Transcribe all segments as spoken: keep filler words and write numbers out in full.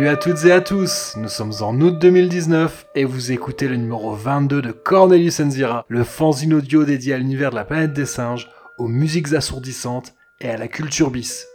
Salut à toutes et à tous, nous sommes en août deux mille dix-neuf et vous écoutez le numéro vingt-deux de Cornelius et Zira, le fanzine audio dédié à l'univers de la planète des singes, aux musiques assourdissantes et à la culture bis.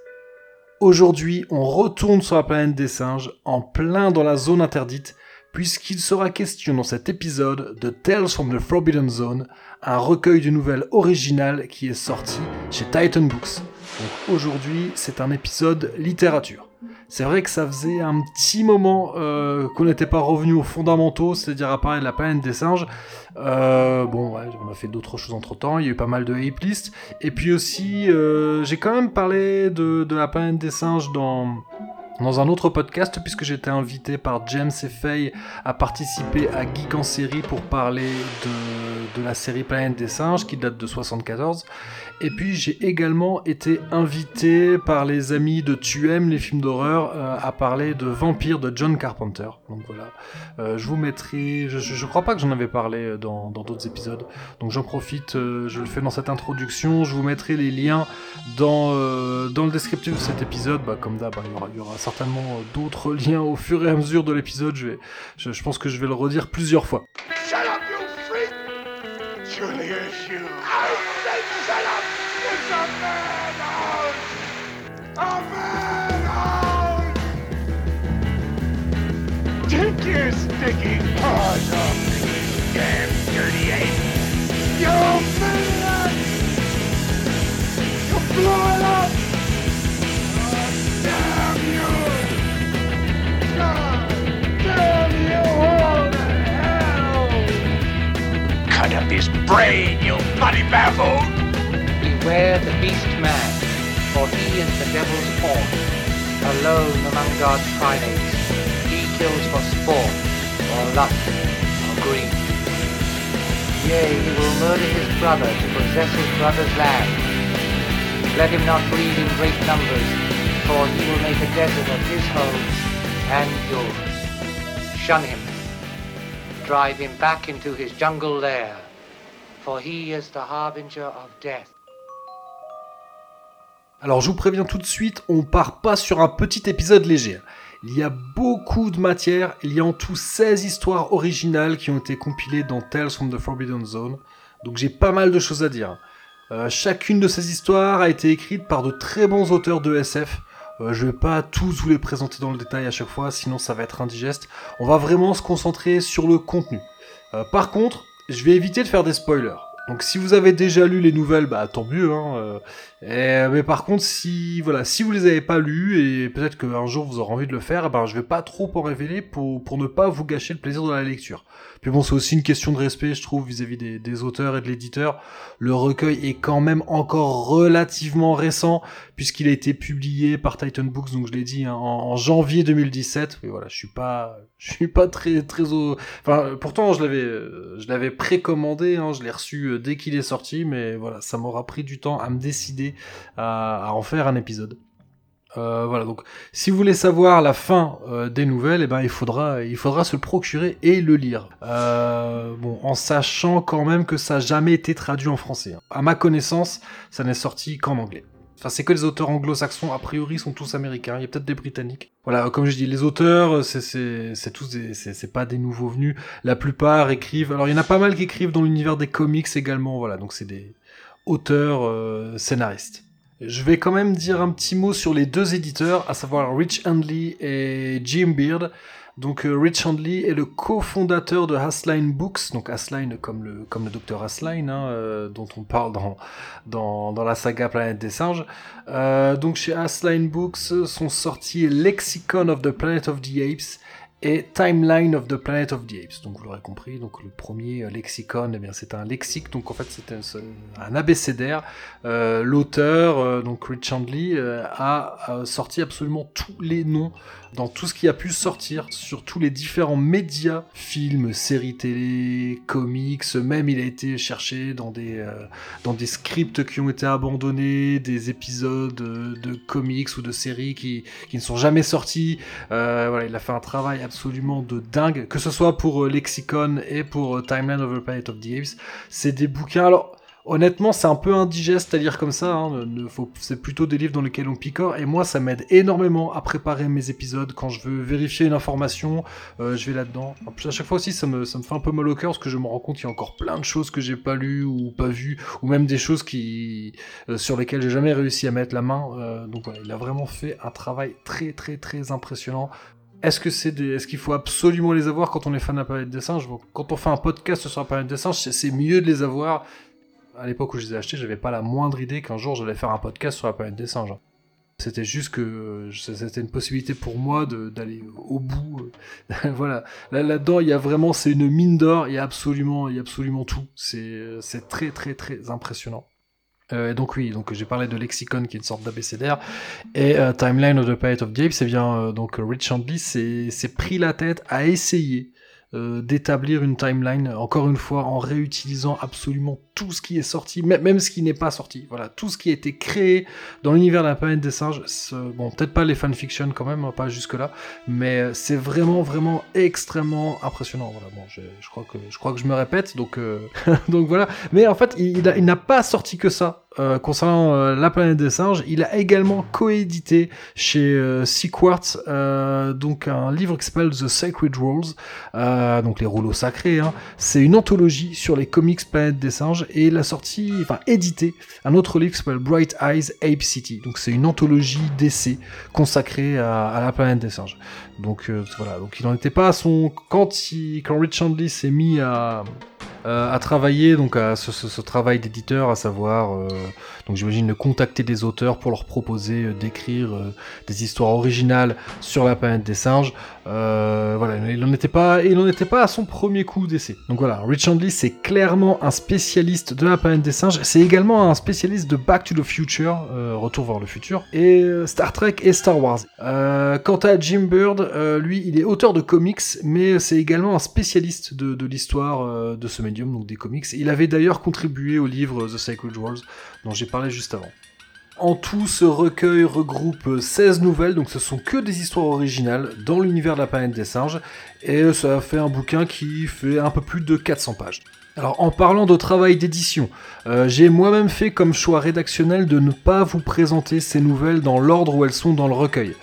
Aujourd'hui, on retourne sur la planète des singes, en plein dans la zone interdite, puisqu'il sera question dans cet épisode de Tales from the Forbidden Zone, un recueil de nouvelles originales qui est sorti chez Titan Books. Donc aujourd'hui, c'est un épisode littérature. C'est vrai que ça faisait un petit moment euh, qu'on n'était pas revenu aux fondamentaux, c'est-à-dire à parler de la planète des singes. Euh, bon, ouais, on a fait d'autres choses entre-temps, il y a eu pas mal de Ape List. Et puis aussi, euh, j'ai quand même parlé de, de la planète des singes dans... Dans un autre podcast, puisque j'étais invité par James Efeil à participer à Geek en série pour parler de, de la série Planète des singes qui date de soixante-quatorze. Et puis j'ai également été invité par les amis de Tu Aimes les films d'horreur euh, à parler de Vampires de John Carpenter. Donc voilà, euh, je vous mettrai... Je, je, je crois pas que j'en avais parlé dans, dans d'autres épisodes, donc j'en profite, euh, je le fais dans cette introduction, je vous mettrai les liens dans, euh, dans le descriptif de cet épisode. Bah, comme d'hab, bah, il y aura, il y aura certainement d'autres liens au fur et à mesure de l'épisode. Je, vais, je, je pense que je vais le redire plusieurs fois. Shut up, you freak! Surely it's you. I said shut up! It's a man-out! A man-out! Take your sticky paws off me, you damn dirty ape! You man-out! You blew it up! Cut up his brain, you bloody baboon! Beware the beast man, for he is the devil's pawn. Alone among God's primates, he kills for sport, or lust, or greed. Yea, he will murder his brother to possess his brother's land. Let him not breed in great numbers, for he will make a desert of his home and yours. Shun him. Drive him back into his jungle lair, for he is the harbinger of death. Alors je vous préviens tout de suite, on part pas sur un petit épisode léger. Il y a beaucoup de matière, il y a en tout seize histoires originales qui ont été compilées dans Tales from the Forbidden Zone, donc j'ai pas mal de choses à dire. Euh, chacune de ces histoires a été écrite par de très bons auteurs de S F. Euh, je ne vais pas tous vous les présenter dans le détail à chaque fois, sinon ça va être indigeste. On va vraiment se concentrer sur le contenu. Euh, par contre, je vais éviter de faire des spoilers. Donc si vous avez déjà lu les nouvelles, bah tant mieux. Hein, euh, et, mais par contre, si voilà, si vous les avez pas lues, et peut-être qu'un jour vous aurez envie de le faire, ben, je vais pas trop en révéler pour, pour ne pas vous gâcher le plaisir de la lecture. Puis bon, c'est aussi une question de respect, je trouve, vis-à-vis des, des auteurs et de l'éditeur. Le recueil est quand même encore relativement récent, puisqu'il a été publié par Titan Books, donc je l'ai dit, hein, en, en janvier deux mille dix-sept. Et voilà, je suis pas... Je suis pas très, très au... Enfin, pourtant, je l'avais, je l'avais précommandé, hein, je l'ai reçu dès qu'il est sorti, mais voilà, ça m'aura pris du temps à me décider à, à en faire un épisode. Euh, voilà, donc, si vous voulez savoir la fin euh, des nouvelles, eh ben, il faudra, il faudra se le procurer et le lire. Euh, bon, en sachant quand même que ça n'a jamais été traduit en français. Hein. À ma connaissance, ça n'est sorti qu'en anglais. Enfin, c'est que les auteurs anglo-saxons, a priori, sont tous américains. Il y a peut-être des britanniques. Voilà, comme je dis, les auteurs, c'est, c'est, c'est tous des, c'est, c'est pas des nouveaux venus. La plupart écrivent. Alors, il y en a pas mal qui écrivent dans l'univers des comics également. Voilà, donc c'est des auteurs euh, scénaristes. Je vais quand même dire un petit mot sur les deux éditeurs, à savoir Rich Handley et Jim Beard. Donc euh, Rich Handley est le cofondateur de Hasslein Books, donc Hasslein comme le comme le docteur Hasslein, hein, euh, dont on parle dans dans dans la saga Planète des singes. Euh, donc chez Hasslein Books sont sortis Lexicon of the Planet of the Apes et Timeline of the Planet of the Apes. Donc vous l'aurez compris, donc le premier lexicon, eh bien c'est un lexique, donc en fait c'est un, un abécédaire. Euh, l'auteur, euh, donc Rich Handley, euh, a euh, sorti absolument tous les noms dans tout ce qui a pu sortir sur tous les différents médias, films, séries télé, comics, même il a été cherché dans des, euh, dans des scripts qui ont été abandonnés, des épisodes euh, de comics ou de séries qui, qui ne sont jamais sortis. Euh, voilà, il a fait un travail absolument de dingue, que ce soit pour euh, Lexicon et pour euh, Timeline of the Planet of the Apes. C'est des bouquins, alors Honnêtement, c'est un peu indigeste à lire comme ça, hein. ne, ne, faut, c'est plutôt des livres dans lesquels on picore, et moi ça m'aide énormément à préparer mes épisodes, quand je veux vérifier une information, euh, je vais là-dedans. En plus, à chaque fois aussi, ça me, ça me fait un peu mal au cœur, parce que je me rends compte qu'il y a encore plein de choses que j'ai pas lues ou pas vues, ou même des choses qui, euh, sur lesquelles j'ai jamais réussi à mettre la main, euh, donc voilà, il a vraiment fait un travail très très très impressionnant. Est-ce, que c'est des... Est-ce qu'il faut absolument les avoir quand on est fan de la planète des singes ? Quand on fait un podcast sur la planète des singes, c'est mieux de les avoir. À l'époque où je les ai achetés, j'avais pas la moindre idée qu'un jour j'allais faire un podcast sur la planète des singes. C'était juste que c'était une possibilité pour moi de, d'aller au bout. Voilà. Là, là-dedans, il y a vraiment, c'est une mine d'or, il y a absolument, il y a absolument tout. C'est, c'est très très très impressionnant. Euh, et donc oui, donc j'ai parlé de Lexicon qui est une sorte d'abécédaire, et euh, Timeline of the Planet of the Apes, eh bien euh, donc Rich Handley s'est, s'est pris la tête à essayer euh, d'établir une timeline, encore une fois en réutilisant absolument tout ce qui est sorti, m- même ce qui n'est pas sorti, voilà, tout ce qui a été créé dans l'univers de la planète des singes, bon, peut-être pas les fanfictions quand même, hein, pas jusque-là, mais c'est vraiment, vraiment extrêmement impressionnant, voilà, bon, je, je, crois, que, je crois que je me répète, donc, euh... donc voilà, mais en fait, il, il, a, il n'a pas sorti que ça, euh, concernant euh, la planète des singes, il a également coédité chez euh, Sea Quartz, euh, donc un livre qui s'appelle The Sacred Rolls, euh, donc les rouleaux sacrés, hein. C'est une anthologie sur les comics planète des singes, et la sortie, enfin édité, un autre livre qui s'appelle Bright Eyes Ape City. Donc c'est une anthologie d'essais consacrée à, à la planète des singes. Donc euh, voilà, donc il n'en était pas à son... Quand, il... Quand Rich Handley s'est mis à... Euh, à travailler, donc à ce, ce, ce travail d'éditeur, à savoir, euh, donc j'imagine, de contacter des auteurs pour leur proposer euh, d'écrire euh, des histoires originales sur la planète des singes. Euh, voilà, il n'en était pas, il n'en était pas à son premier coup d'essai. Donc voilà, Rich Handley, c'est clairement un spécialiste de la planète des singes. C'est également un spécialiste de Back to the Future, euh, retour vers le futur, et euh, Star Trek et Star Wars. Euh, quant à Jim Beard, euh, lui, il est auteur de comics, mais c'est également un spécialiste de, de l'histoire euh, de ce média. Donc des comics. Il avait d'ailleurs contribué au livre The Sacred Wars dont j'ai parlé juste avant. En tout, ce recueil regroupe seize nouvelles, donc ce sont que des histoires originales dans l'univers de la planète des singes, et ça fait un bouquin qui fait un peu plus de quatre cents pages. Alors, en parlant de travail d'édition, euh, j'ai moi-même fait comme choix rédactionnel de ne pas vous présenter ces nouvelles dans l'ordre où elles sont dans le recueil.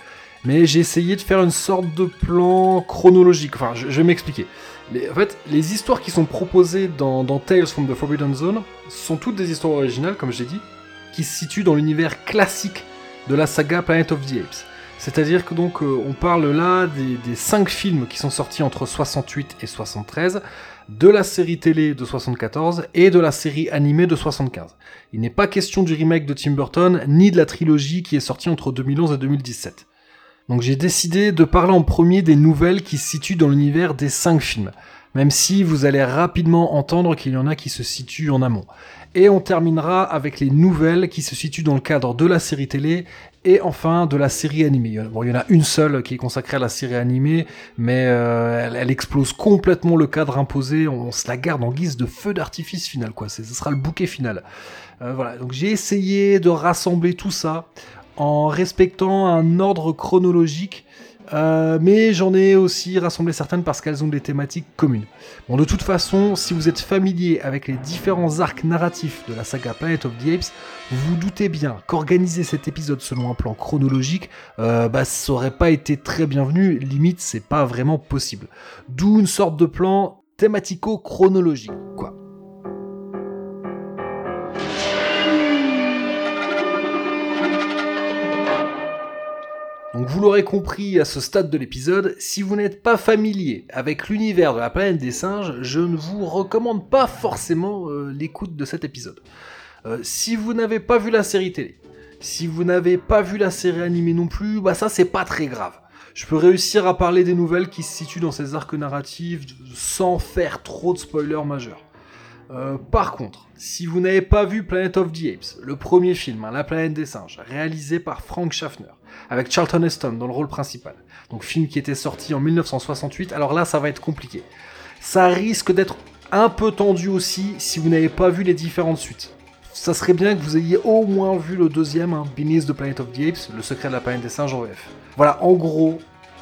Mais j'ai essayé de faire une sorte de plan chronologique, enfin je, je vais m'expliquer. Les, en fait, les histoires qui sont proposées dans, dans Tales from the Forbidden Zone sont toutes des histoires originales, comme je l'ai dit, qui se situent dans l'univers classique de la saga Planet of the Apes. C'est-à-dire que donc euh, on parle là des, des cinq films qui sont sortis entre soixante-huit et soixante-treize, de la série télé de soixante-quatorze et de la série animée de soixante-quinze. Il n'est pas question du remake de Tim Burton, ni de la trilogie qui est sortie entre deux mille onze et deux mille dix-sept. Donc j'ai décidé de parler en premier des nouvelles qui se situent dans l'univers des cinq films, même si vous allez rapidement entendre qu'il y en a qui se situent en amont. Et on terminera avec les nouvelles qui se situent dans le cadre de la série télé et enfin de la série animée. Bon, il y en a une seule qui est consacrée à la série animée, mais euh, elle, elle explose complètement le cadre imposé, on, on se la garde en guise de feu d'artifice final, quoi. C'est, ce sera le bouquet final. Euh, voilà, donc j'ai essayé de rassembler tout ça, en respectant un ordre chronologique, euh, mais j'en ai aussi rassemblé certaines parce qu'elles ont des thématiques communes. Bon, de toute façon, si vous êtes familier avec les différents arcs narratifs de la saga Planet of the Apes, vous vous doutez bien qu'organiser cet épisode selon un plan chronologique, euh, bah, ça aurait pas été très bienvenu, limite, c'est pas vraiment possible. D'où une sorte de plan thématico-chronologique, quoi. Donc vous l'aurez compris à ce stade de l'épisode, si vous n'êtes pas familier avec l'univers de la planète des singes, je ne vous recommande pas forcément euh, l'écoute de cet épisode. Euh, si vous n'avez pas vu la série télé, si vous n'avez pas vu la série animée non plus, bah ça c'est pas très grave. Je peux réussir à parler des nouvelles qui se situent dans ces arcs narratifs sans faire trop de spoilers majeurs. Euh, par contre, si vous n'avez pas vu Planet of the Apes, le premier film, hein, La Planète des Singes, réalisé par Frank Schaffner, avec Charlton Heston dans le rôle principal, donc film qui était sorti en dix-neuf cent soixante-huit, alors là ça va être compliqué. Ça risque d'être un peu tendu aussi si vous n'avez pas vu les différentes suites. Ça serait bien que vous ayez au moins vu le deuxième, hein, Beneath The Planet of the Apes, Le secret de la planète des singes en V F. Voilà, en gros,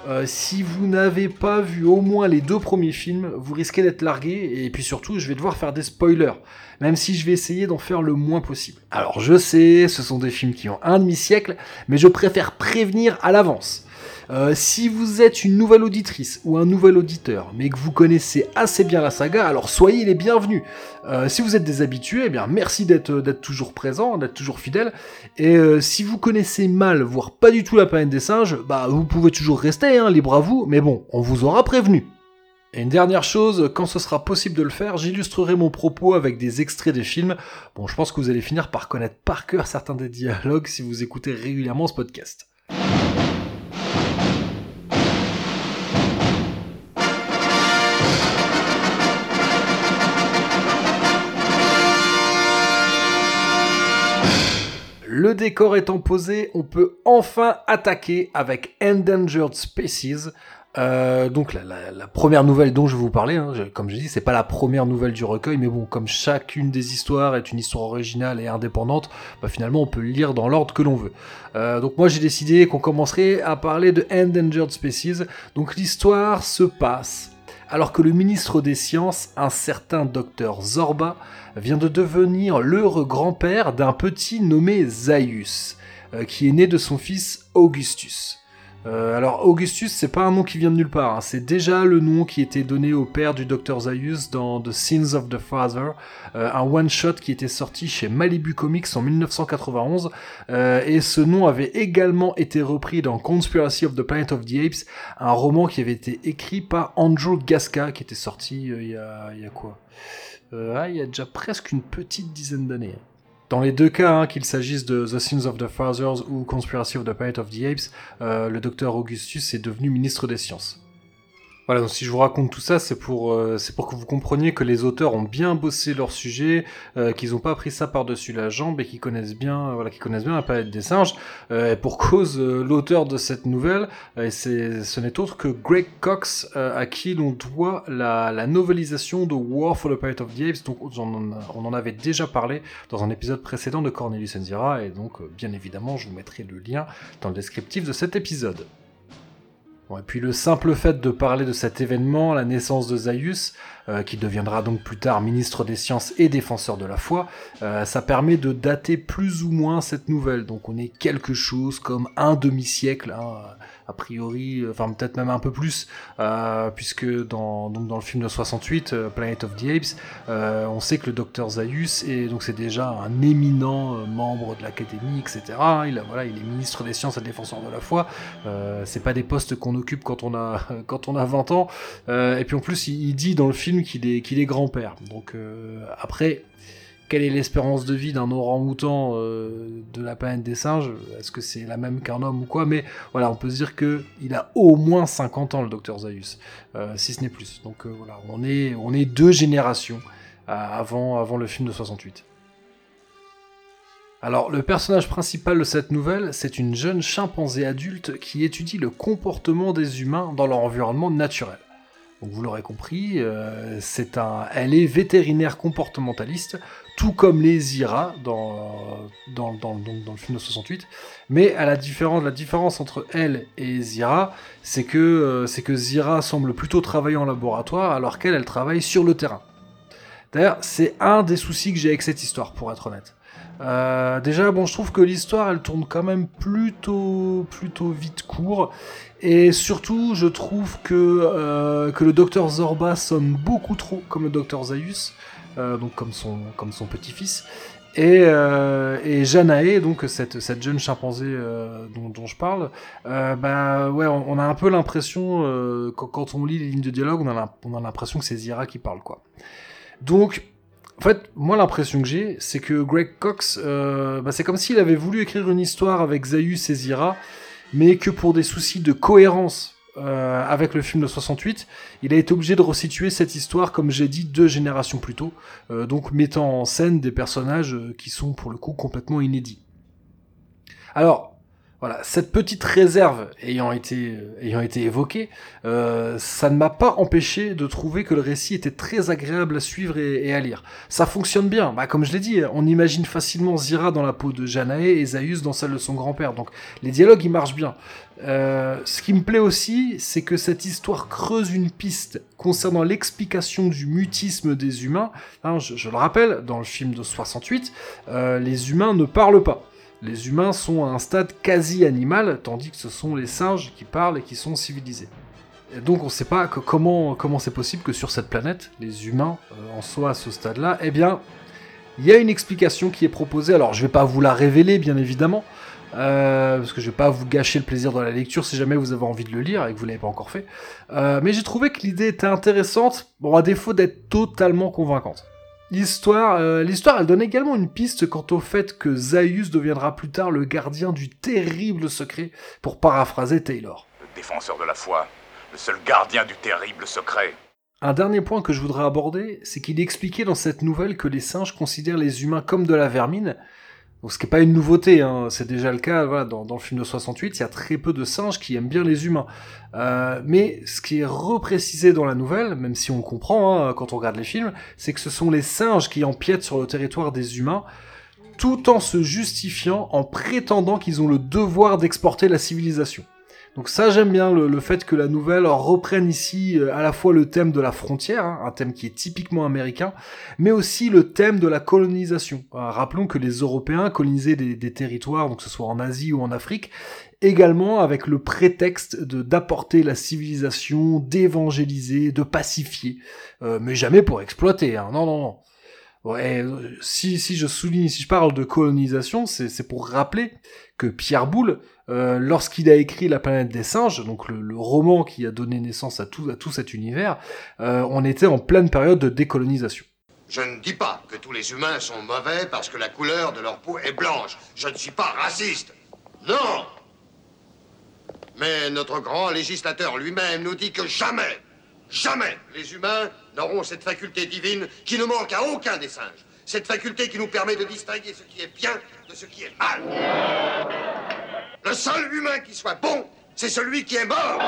Euh, si vous n'avez pas vu au moins les deux premiers films, vous risquez d'être largué, et puis surtout, je vais devoir faire des spoilers, même si je vais essayer d'en faire le moins possible. Alors je sais, ce sont des films qui ont un demi-siècle, mais je préfère prévenir à l'avance. Euh, si vous êtes une nouvelle auditrice ou un nouvel auditeur, mais que vous connaissez assez bien la saga, alors soyez les bienvenus. Euh, si vous êtes des habitués, eh bien merci d'être, d'être toujours présent, d'être toujours fidèle. Et euh, si vous connaissez mal, voire pas du tout la planète des singes, bah vous pouvez toujours rester, hein, libre à vous, mais bon, on vous aura prévenu. Et une dernière chose, quand ce sera possible de le faire, j'illustrerai mon propos avec des extraits des films. Bon, je pense que vous allez finir par connaître par cœur certains des dialogues si vous écoutez régulièrement ce podcast. Le décor étant posé, on peut enfin attaquer avec Endangered Species. Euh, donc la, la, la première nouvelle dont je vais vous parler, hein, je, comme je dis, c'est pas la première nouvelle du recueil, mais bon, comme chacune des histoires est une histoire originale et indépendante, bah finalement on peut le lire dans l'ordre que l'on veut. Euh, donc moi j'ai décidé qu'on commencerait à parler de Endangered Species. Donc l'histoire se passe alors que le ministre des Sciences, un certain docteur Zorba, vient de devenir l'heureux grand-père d'un petit nommé Zaius, euh, qui est né de son fils Augustus. Euh, alors Augustus, c'est pas un nom qui vient de nulle part, hein. C'est déjà le nom qui était donné au père du docteur Zaius dans The Sins of the Father, euh, un one-shot qui était sorti chez Malibu Comics en dix-neuf cent quatre-vingt-onze, euh, et ce nom avait également été repris dans Conspiracy of the Planet of the Apes, un roman qui avait été écrit par Andrew Gaska, qui était sorti il euh, y a, y a quoi euh, ah, il y a déjà presque une petite dizaine d'années. Dans les deux cas, hein, qu'il s'agisse de The Sins of the Fathers ou Conspiracy of the Planet of the Apes, euh, le docteur Augustus est devenu ministre des Sciences. Voilà, donc si je vous raconte tout ça, c'est pour, euh, c'est pour que vous compreniez que les auteurs ont bien bossé leur sujet, euh, qu'ils n'ont pas pris ça par-dessus la jambe et qu'ils connaissent bien, euh, voilà, qu'ils connaissent bien la planète des singes. Euh, et pour cause, euh, l'auteur de cette nouvelle, euh, c'est, ce n'est autre que Greg Cox, euh, à qui l'on doit la, la novelisation de War for the Planet of the Apes. Donc on en, on en avait déjà parlé dans un épisode précédent de Cornelius et Zira, et donc euh, bien évidemment, je vous mettrai le lien dans le descriptif de cet épisode. Et puis le simple fait de parler de cet événement, la naissance de Zaius, euh, qui deviendra donc plus tard ministre des Sciences et défenseur de la foi, euh, ça permet de dater plus ou moins cette nouvelle. Donc on est quelque chose comme un demi-siècle, hein, a priori, enfin peut-être même un peu plus, euh, puisque dans, donc dans le film de soixante-huit, euh, Planet of the Apes, euh, on sait que le docteur Zaius, est, donc c'est déjà un éminent euh, membre de l'académie, et cetera. Il, a, voilà, il est ministre des Sciences et défenseur de la foi. Euh, c'est pas des postes qu'on occupe quand on a quand on a vingt ans, euh, et puis en plus il, il dit dans le film qu'il est qu'il est grand-père. Donc euh, après, quelle est l'espérance de vie d'un orang-outan euh, de la planète des singes? Est-ce que c'est la même qu'un homme ou quoi? Mais voilà, on peut se dire que il a au moins cinquante ans, le docteur Zaius, euh, si ce n'est plus. Donc euh, voilà, on est on est deux générations euh, avant avant le film de soixante-huit. Alors, le personnage principal de cette nouvelle, c'est une jeune chimpanzé adulte qui étudie le comportement des humains dans leur environnement naturel. Donc, vous l'aurez compris, euh, c'est un, elle est vétérinaire comportementaliste, tout comme les Zira dans, dans, dans, dans, dans le film de soixante-huit. Mais à la différence, la différence entre elle et Zira, c'est que, euh, c'est que Zira semble plutôt travailler en laboratoire, alors qu'elle, elle travaille sur le terrain. D'ailleurs, c'est un des soucis que j'ai avec cette histoire, pour être honnête. Euh, déjà, bon, je trouve que l'histoire, elle tourne quand même plutôt, plutôt vite court, et surtout, je trouve que euh, que le docteur Zorba sonne beaucoup trop comme le docteur Zaius, euh, donc comme son, comme son petit-fils, et euh, et Janae, donc cette cette jeune chimpanzée euh, dont, dont je parle, euh, bah ouais, on, on a un peu l'impression euh, quand, quand on lit les lignes de dialogue, on a la, on a l'impression que c'est Zira qui parle, quoi. Donc en fait, moi, l'impression que j'ai, c'est que Greg Cox, euh, bah, c'est comme s'il avait voulu écrire une histoire avec Zaius et Zira, mais que pour des soucis de cohérence euh, avec le film de soixante-huit, il a été obligé de resituer cette histoire, comme j'ai dit, deux générations plus tôt, euh, donc mettant en scène des personnages qui sont, pour le coup, complètement inédits. Alors, Voilà, cette petite réserve ayant été, ayant été évoquée, euh, ça ne m'a pas empêché de trouver que le récit était très agréable à suivre et, et à lire. Ça fonctionne bien, bah, comme je l'ai dit, on imagine facilement Zira dans la peau de Janae et Zaius dans celle de son grand-père, donc les dialogues ils marchent bien. Euh, ce qui me plaît aussi, c'est que cette histoire creuse une piste concernant l'explication du mutisme des humains. Hein, je, je le rappelle, dans le film de soixante-huit, euh, les humains ne parlent pas. Les humains sont à un stade quasi animal, tandis que ce sont les singes qui parlent et qui sont civilisés. Et donc on ne sait pas que comment, comment c'est possible que sur cette planète, les humains euh, en soient à ce stade-là. Eh bien, il y a une explication qui est proposée. Alors je ne vais pas vous la révéler, bien évidemment, euh, parce que je ne vais pas vous gâcher le plaisir de la lecture si jamais vous avez envie de le lire et que vous ne l'avez pas encore fait. Euh, mais j'ai trouvé que l'idée était intéressante, bon, à défaut d'être totalement convaincante. L'histoire, euh, l'histoire, elle donne également une piste quant au fait que Zaius deviendra plus tard le gardien du terrible secret, pour paraphraser Taylor. Le défenseur de la foi, le seul gardien du terrible secret. Un dernier point que je voudrais aborder, c'est qu'il est expliqué dans cette nouvelle que les singes considèrent les humains comme de la vermine. Donc, ce qui n'est pas une nouveauté, hein, c'est déjà le cas, voilà, dans, dans le film de soixante-huit, il y a très peu de singes qui aiment bien les humains. Euh, mais ce qui est reprécisé dans la nouvelle, même si on comprend hein, quand on regarde les films, c'est que ce sont les singes qui empiètent sur le territoire des humains, tout en se justifiant, en prétendant qu'ils ont le devoir d'exporter la civilisation. Donc ça, j'aime bien le, le fait que la nouvelle reprenne ici à la fois le thème de la frontière, hein, un thème qui est typiquement américain, mais aussi le thème de la colonisation. Euh, rappelons que les Européens colonisaient des, des territoires, donc que ce soit en Asie ou en Afrique, également avec le prétexte de, d'apporter la civilisation, d'évangéliser, de pacifier, euh, mais jamais pour exploiter, hein, non, non, non. Ouais, si, si je souligne, si je parle de colonisation, c'est, c'est pour rappeler que Pierre Boulle, euh, lorsqu'il a écrit La planète des singes, donc le, le roman qui a donné naissance à tout, à tout cet univers, euh, on était en pleine période de décolonisation. Je ne dis pas que tous les humains sont mauvais parce que la couleur de leur peau est blanche. Je ne suis pas raciste. Non! Mais notre grand législateur lui-même nous dit que jamais, jamais les humains n'auront cette faculté divine qui ne manque à aucun des singes. Cette faculté qui nous permet de distinguer ce qui est bien de ce qui est mal. Le seul humain qui soit bon, c'est celui qui est mort.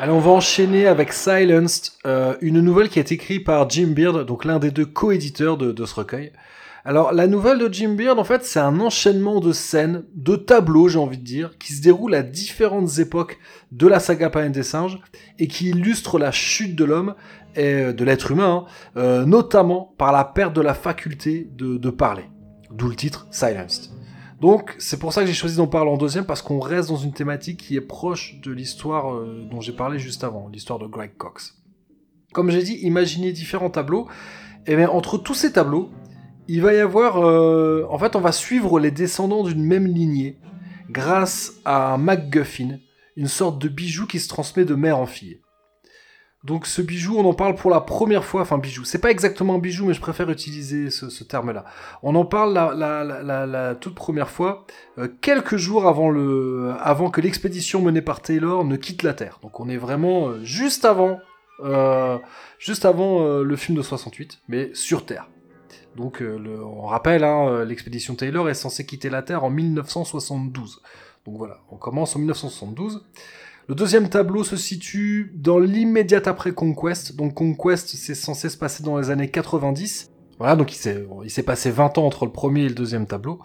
Allez, on va enchaîner avec Silenced, euh, une nouvelle qui est écrite par Jim Beard, donc l'un des deux co-éditeurs de, de ce recueil. Alors, la nouvelle de Jim Beard, en fait, c'est un enchaînement de scènes, de tableaux, j'ai envie de dire, qui se déroulent à différentes époques de la saga Planète des singes et qui illustrent la chute de l'homme et de l'être humain, hein, euh, notamment par la perte de la faculté de, de parler. D'où le titre « Silenced ». Donc, c'est pour ça que j'ai choisi d'en parler en deuxième, parce qu'on reste dans une thématique qui est proche de l'histoire euh, dont j'ai parlé juste avant, l'histoire de Greg Cox. Comme j'ai dit, imaginez différents tableaux, et bien entre tous ces tableaux, il va y avoir... Euh, en fait, on va suivre les descendants d'une même lignée grâce à un MacGuffin, une sorte de bijou qui se transmet de mère en fille. Donc ce bijou, on en parle pour la première fois, enfin bijou, c'est pas exactement un bijou, mais je préfère utiliser ce, ce terme-là. On en parle la, la, la, la, la toute première fois, euh, quelques jours avant, le, avant que l'expédition menée par Taylor ne quitte la Terre. Donc on est vraiment euh, juste avant, euh, juste avant euh, le film de soixante-huit, mais sur Terre. Donc, euh, le, on rappelle, hein, l'expédition Taylor est censée quitter la Terre en dix-neuf cent soixante-douze. Donc voilà, on commence en dix-neuf cent soixante-douze. Le deuxième tableau se situe dans l'immédiat après Conquest. Donc Conquest, c'est censé se passer dans les années quatre-vingt-dix. Voilà, donc il s'est, il s'est passé vingt ans entre le premier et le deuxième tableau.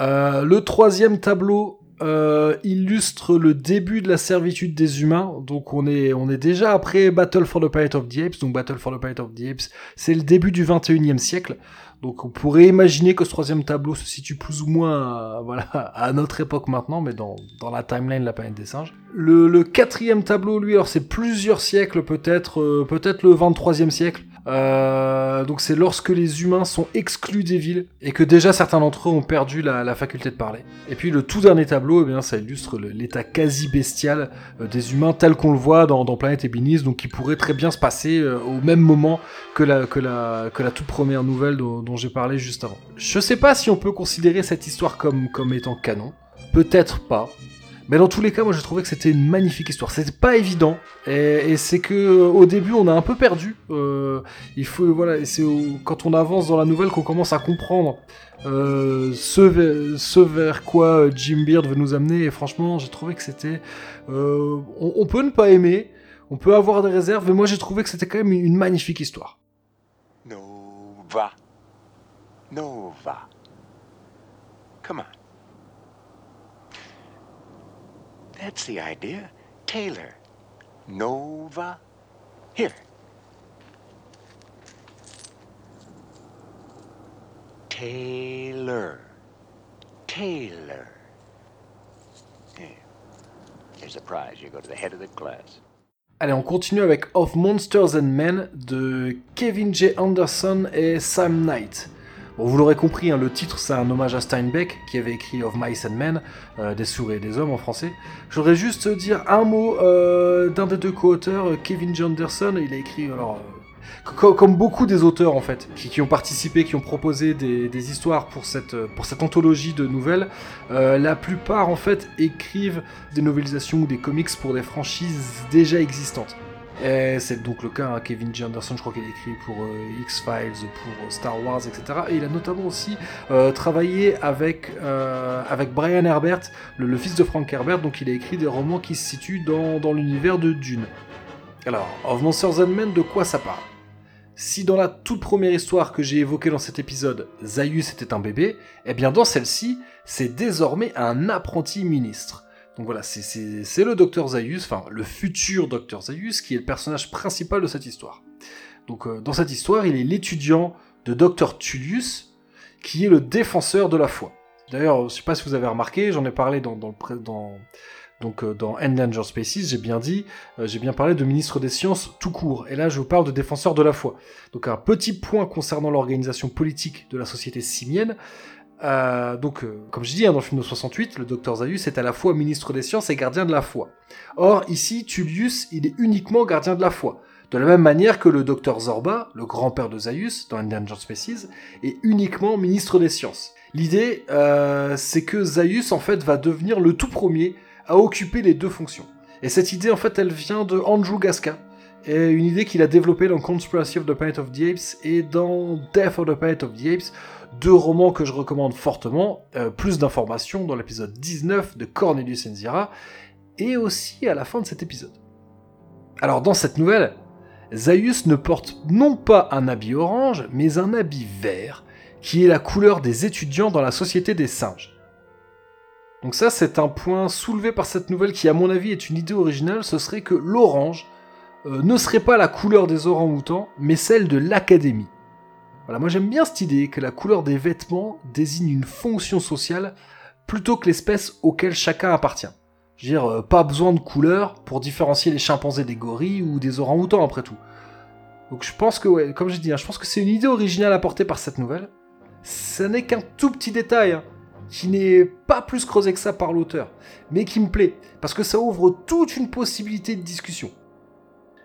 Euh, le troisième tableau euh, illustre le début de la servitude des humains. Donc on est, on est déjà après Battle for the Planet of the Apes. Donc Battle for the Planet of the Apes, c'est le début du vingt et unième siècle. Donc on pourrait imaginer que ce troisième tableau se situe plus ou moins à, voilà, à notre époque maintenant, mais dans, dans la timeline de la planète des singes. Le, le quatrième tableau, lui, alors c'est plusieurs siècles, peut-être euh, peut-être le vingt-troisième siècle. Euh, donc c'est lorsque les humains sont exclus des villes, et que déjà certains d'entre eux ont perdu la, la faculté de parler. Et puis le tout dernier tableau, eh bien, ça illustre le, l'état quasi bestial euh, des humains, tel qu'on le voit dans, dans Planète Ébéniste, donc qui pourrait très bien se passer euh, au même moment que la, que la, que la toute première nouvelle dont, dont dont j'ai parlé juste avant. Je sais pas si on peut considérer cette histoire comme, comme étant canon, peut-être pas, Mais dans tous les cas, moi je trouvais que c'était une magnifique histoire. C'était pas évident, et, et c'est que au début on a un peu perdu. Euh, il faut voilà, c'est quand on avance dans la nouvelle qu'on commence à comprendre euh, ce, ce vers quoi Jim Beard veut nous amener. Et franchement, j'ai trouvé que c'était, euh, on, on peut ne pas aimer, on peut avoir des réserves, mais moi j'ai trouvé que c'était quand même une magnifique histoire. Nova, Nova, come on. That's the idea. Taylor. Nova. Here. Taylor. Taylor. Yeah. Here's a prize. You go to the head of the class. Allez, on continue avec Of Monsters and Men de Kevin J. Anderson et Sam Knight. Bon, vous l'aurez compris, hein, le titre c'est un hommage à Steinbeck qui avait écrit Of Mice and Men, euh, des souris et des hommes en français. J'aurais juste dire un mot euh, d'un des deux co-auteurs, Kevin J. Anderson. Il a écrit, alors, euh, co- comme beaucoup des auteurs en fait, qui, qui ont participé, qui ont proposé des, des histoires pour cette, pour cette anthologie de nouvelles. Euh, la plupart en fait écrivent des novelisations ou des comics pour des franchises déjà existantes. Et c'est donc le cas, hein, Kevin J. Anderson, je crois qu'il a écrit pour euh, X-Files, pour euh, Star Wars, et cetera. Et il a notamment aussi euh, travaillé avec, euh, avec Brian Herbert, le, le fils de Frank Herbert, donc il a écrit des romans qui se situent dans, dans l'univers de Dune. Alors, Of Monsters and Men, de quoi ça parle ? Si dans la toute première histoire que j'ai évoquée dans cet épisode, Zaius était un bébé, eh bien dans celle-ci, c'est désormais un apprenti ministre. Donc voilà, c'est, c'est, c'est le docteur Zaius, enfin le futur docteur Zaius, qui est le personnage principal de cette histoire. Donc euh, dans cette histoire, il est l'étudiant de docteur Tullius, qui est le défenseur de la foi. D'ailleurs, je ne sais pas si vous avez remarqué, j'en ai parlé dans, dans, le, dans, donc, euh, dans Endangered Species, j'ai bien dit, euh, j'ai bien parlé de ministre des sciences tout court, et là je vous parle de défenseur de la foi. Donc un petit point concernant l'organisation politique de la société simienne. Euh, donc, euh, comme je dis, hein, dans le film de soixante-huit, le docteur Zaius est à la fois ministre des sciences et gardien de la foi. Or, ici, Tullius, il est uniquement gardien de la foi. De la même manière que le docteur Zorba, le grand-père de Zaius, dans Endangered Species, est uniquement ministre des sciences. L'idée, euh, c'est que Zaius, en fait, va devenir le tout premier à occuper les deux fonctions. Et cette idée, en fait, elle vient de Andrew Gaska. Et une idée qu'il a développée dans Conspiracy of the Planet of the Apes et dans Death of the Planet of the Apes, deux romans que je recommande fortement, euh, plus d'informations dans l'épisode dix-neuf de Cornelius et Zira, et aussi à la fin de cet épisode. Alors dans cette nouvelle, Zaius ne porte non pas un habit orange, mais un habit vert, qui est la couleur des étudiants dans la société des singes. Donc ça c'est un point soulevé par cette nouvelle qui à mon avis est une idée originale, ce serait que l'orange Euh, ne serait pas la couleur des orangs-outans, mais celle de l'académie. Voilà, moi j'aime bien cette idée que la couleur des vêtements désigne une fonction sociale plutôt que l'espèce auquel chacun appartient. Je veux dire, euh, pas besoin de couleur pour différencier les chimpanzés des gorilles ou des orangs-outans après tout. Donc je pense que, ouais, comme j'ai dit, hein, je pense que c'est une idée originale apportée par cette nouvelle. Ce n'est qu'un tout petit détail, hein, qui n'est pas plus creusé que ça par l'auteur, mais qui me plaît, parce que ça ouvre toute une possibilité de discussion.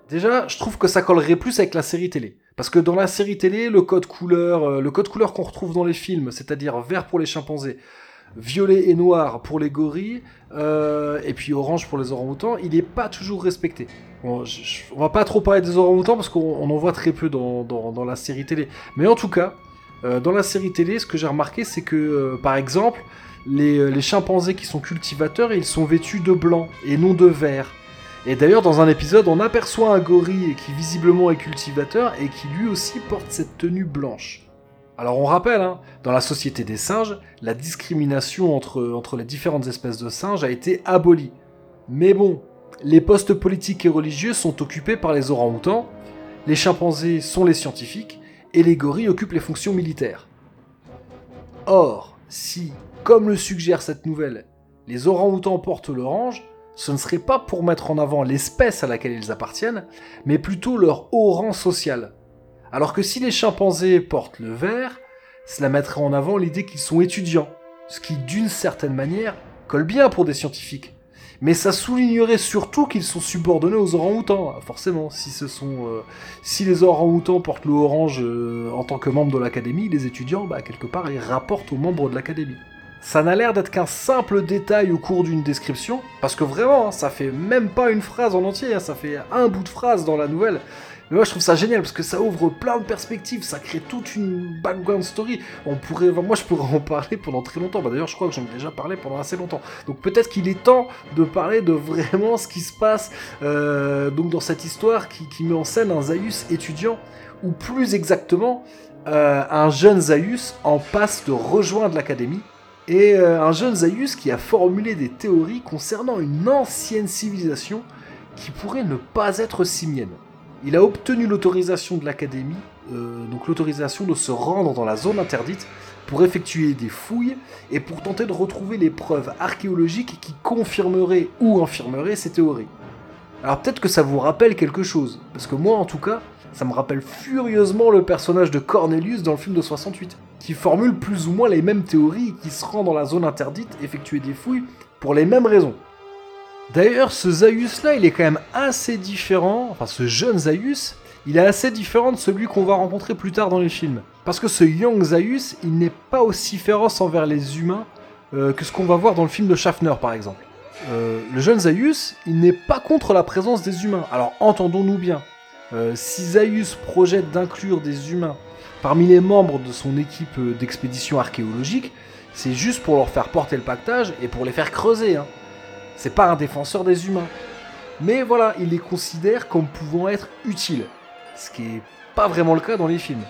Déjà, je trouve que ça collerait plus avec la série télé. Parce que dans la série télé, le code couleur, euh, le code couleur qu'on retrouve dans les films, c'est-à-dire vert pour les chimpanzés, violet et noir pour les gorilles, euh, et puis orange pour les orangs-outans, il n'est pas toujours respecté. Bon, je, je, on va pas trop parler des orangs-outans parce qu'on on en voit très peu dans, dans, dans la série télé. Mais en tout cas, euh, dans la série télé, ce que j'ai remarqué, c'est que, euh, par exemple, les, les chimpanzés qui sont cultivateurs, ils sont vêtus de blanc et non de vert. Et d'ailleurs, dans un épisode, on aperçoit un gorille qui visiblement est cultivateur et qui lui aussi porte cette tenue blanche. Alors on rappelle, hein, dans la société des singes, la discrimination entre, entre les différentes espèces de singes a été abolie. Mais bon, les postes politiques et religieux sont occupés par les orangs-outans, les chimpanzés sont les scientifiques, et les gorilles occupent les fonctions militaires. Or, si, comme le suggère cette nouvelle, les orangs-outans portent l'orange, ce ne serait pas pour mettre en avant l'espèce à laquelle ils appartiennent, mais plutôt leur haut rang social. Alors que si les chimpanzés portent le vert, cela mettrait en avant l'idée qu'ils sont étudiants, ce qui, d'une certaine manière, colle bien pour des scientifiques. Mais ça soulignerait surtout qu'ils sont subordonnés aux orangs-outans, forcément. Si, ce sont, euh, si les orangs-outans portent le orange euh, en tant que membre de l'académie, les étudiants, bah, quelque part, ils rapportent aux membres de l'académie. Ça n'a l'air d'être qu'un simple détail au cours d'une description, parce que vraiment, ça fait même pas une phrase en entier, ça fait un bout de phrase dans la nouvelle. Mais moi je trouve ça génial parce que ça ouvre plein de perspectives, ça crée toute une background story. On pourrait, moi je pourrais en parler pendant très longtemps, bah, d'ailleurs je crois que j'en ai déjà parlé pendant assez longtemps. Donc peut-être qu'il est temps de parler de vraiment ce qui se passe euh, donc dans cette histoire qui, qui met en scène un Zaius étudiant, ou plus exactement euh, un jeune Zaius en passe de rejoindre l'académie. Et euh, un jeune Zaius qui a formulé des théories concernant une ancienne civilisation qui pourrait ne pas être simienne. Il a obtenu l'autorisation de l'académie, euh, donc l'autorisation de se rendre dans la zone interdite pour effectuer des fouilles et pour tenter de retrouver les preuves archéologiques qui confirmeraient ou infirmeraient ces théories. Alors peut-être que ça vous rappelle quelque chose, parce que moi en tout cas, ça me rappelle furieusement le personnage de Cornelius dans le film de soixante-huit, qui formule plus ou moins les mêmes théories et qui se rend dans la zone interdite effectuer des fouilles pour les mêmes raisons. D'ailleurs, ce Zaius-là, il est quand même assez différent, enfin ce jeune Zaius, il est assez différent de celui qu'on va rencontrer plus tard dans les films. Parce que ce Young Zaius, il n'est pas aussi féroce envers les humains euh, que ce qu'on va voir dans le film de Schaffner, par exemple. Euh, le jeune Zaius, il n'est pas contre la présence des humains. Alors entendons-nous bien, euh, si Zaius projette d'inclure des humains parmi les membres de son équipe d'expédition archéologique, c'est juste pour leur faire porter le pactage et pour les faire creuser, hein. C'est pas un défenseur des humains. Mais voilà, il les considère comme pouvant être utiles, ce qui n'est pas vraiment le cas dans les films.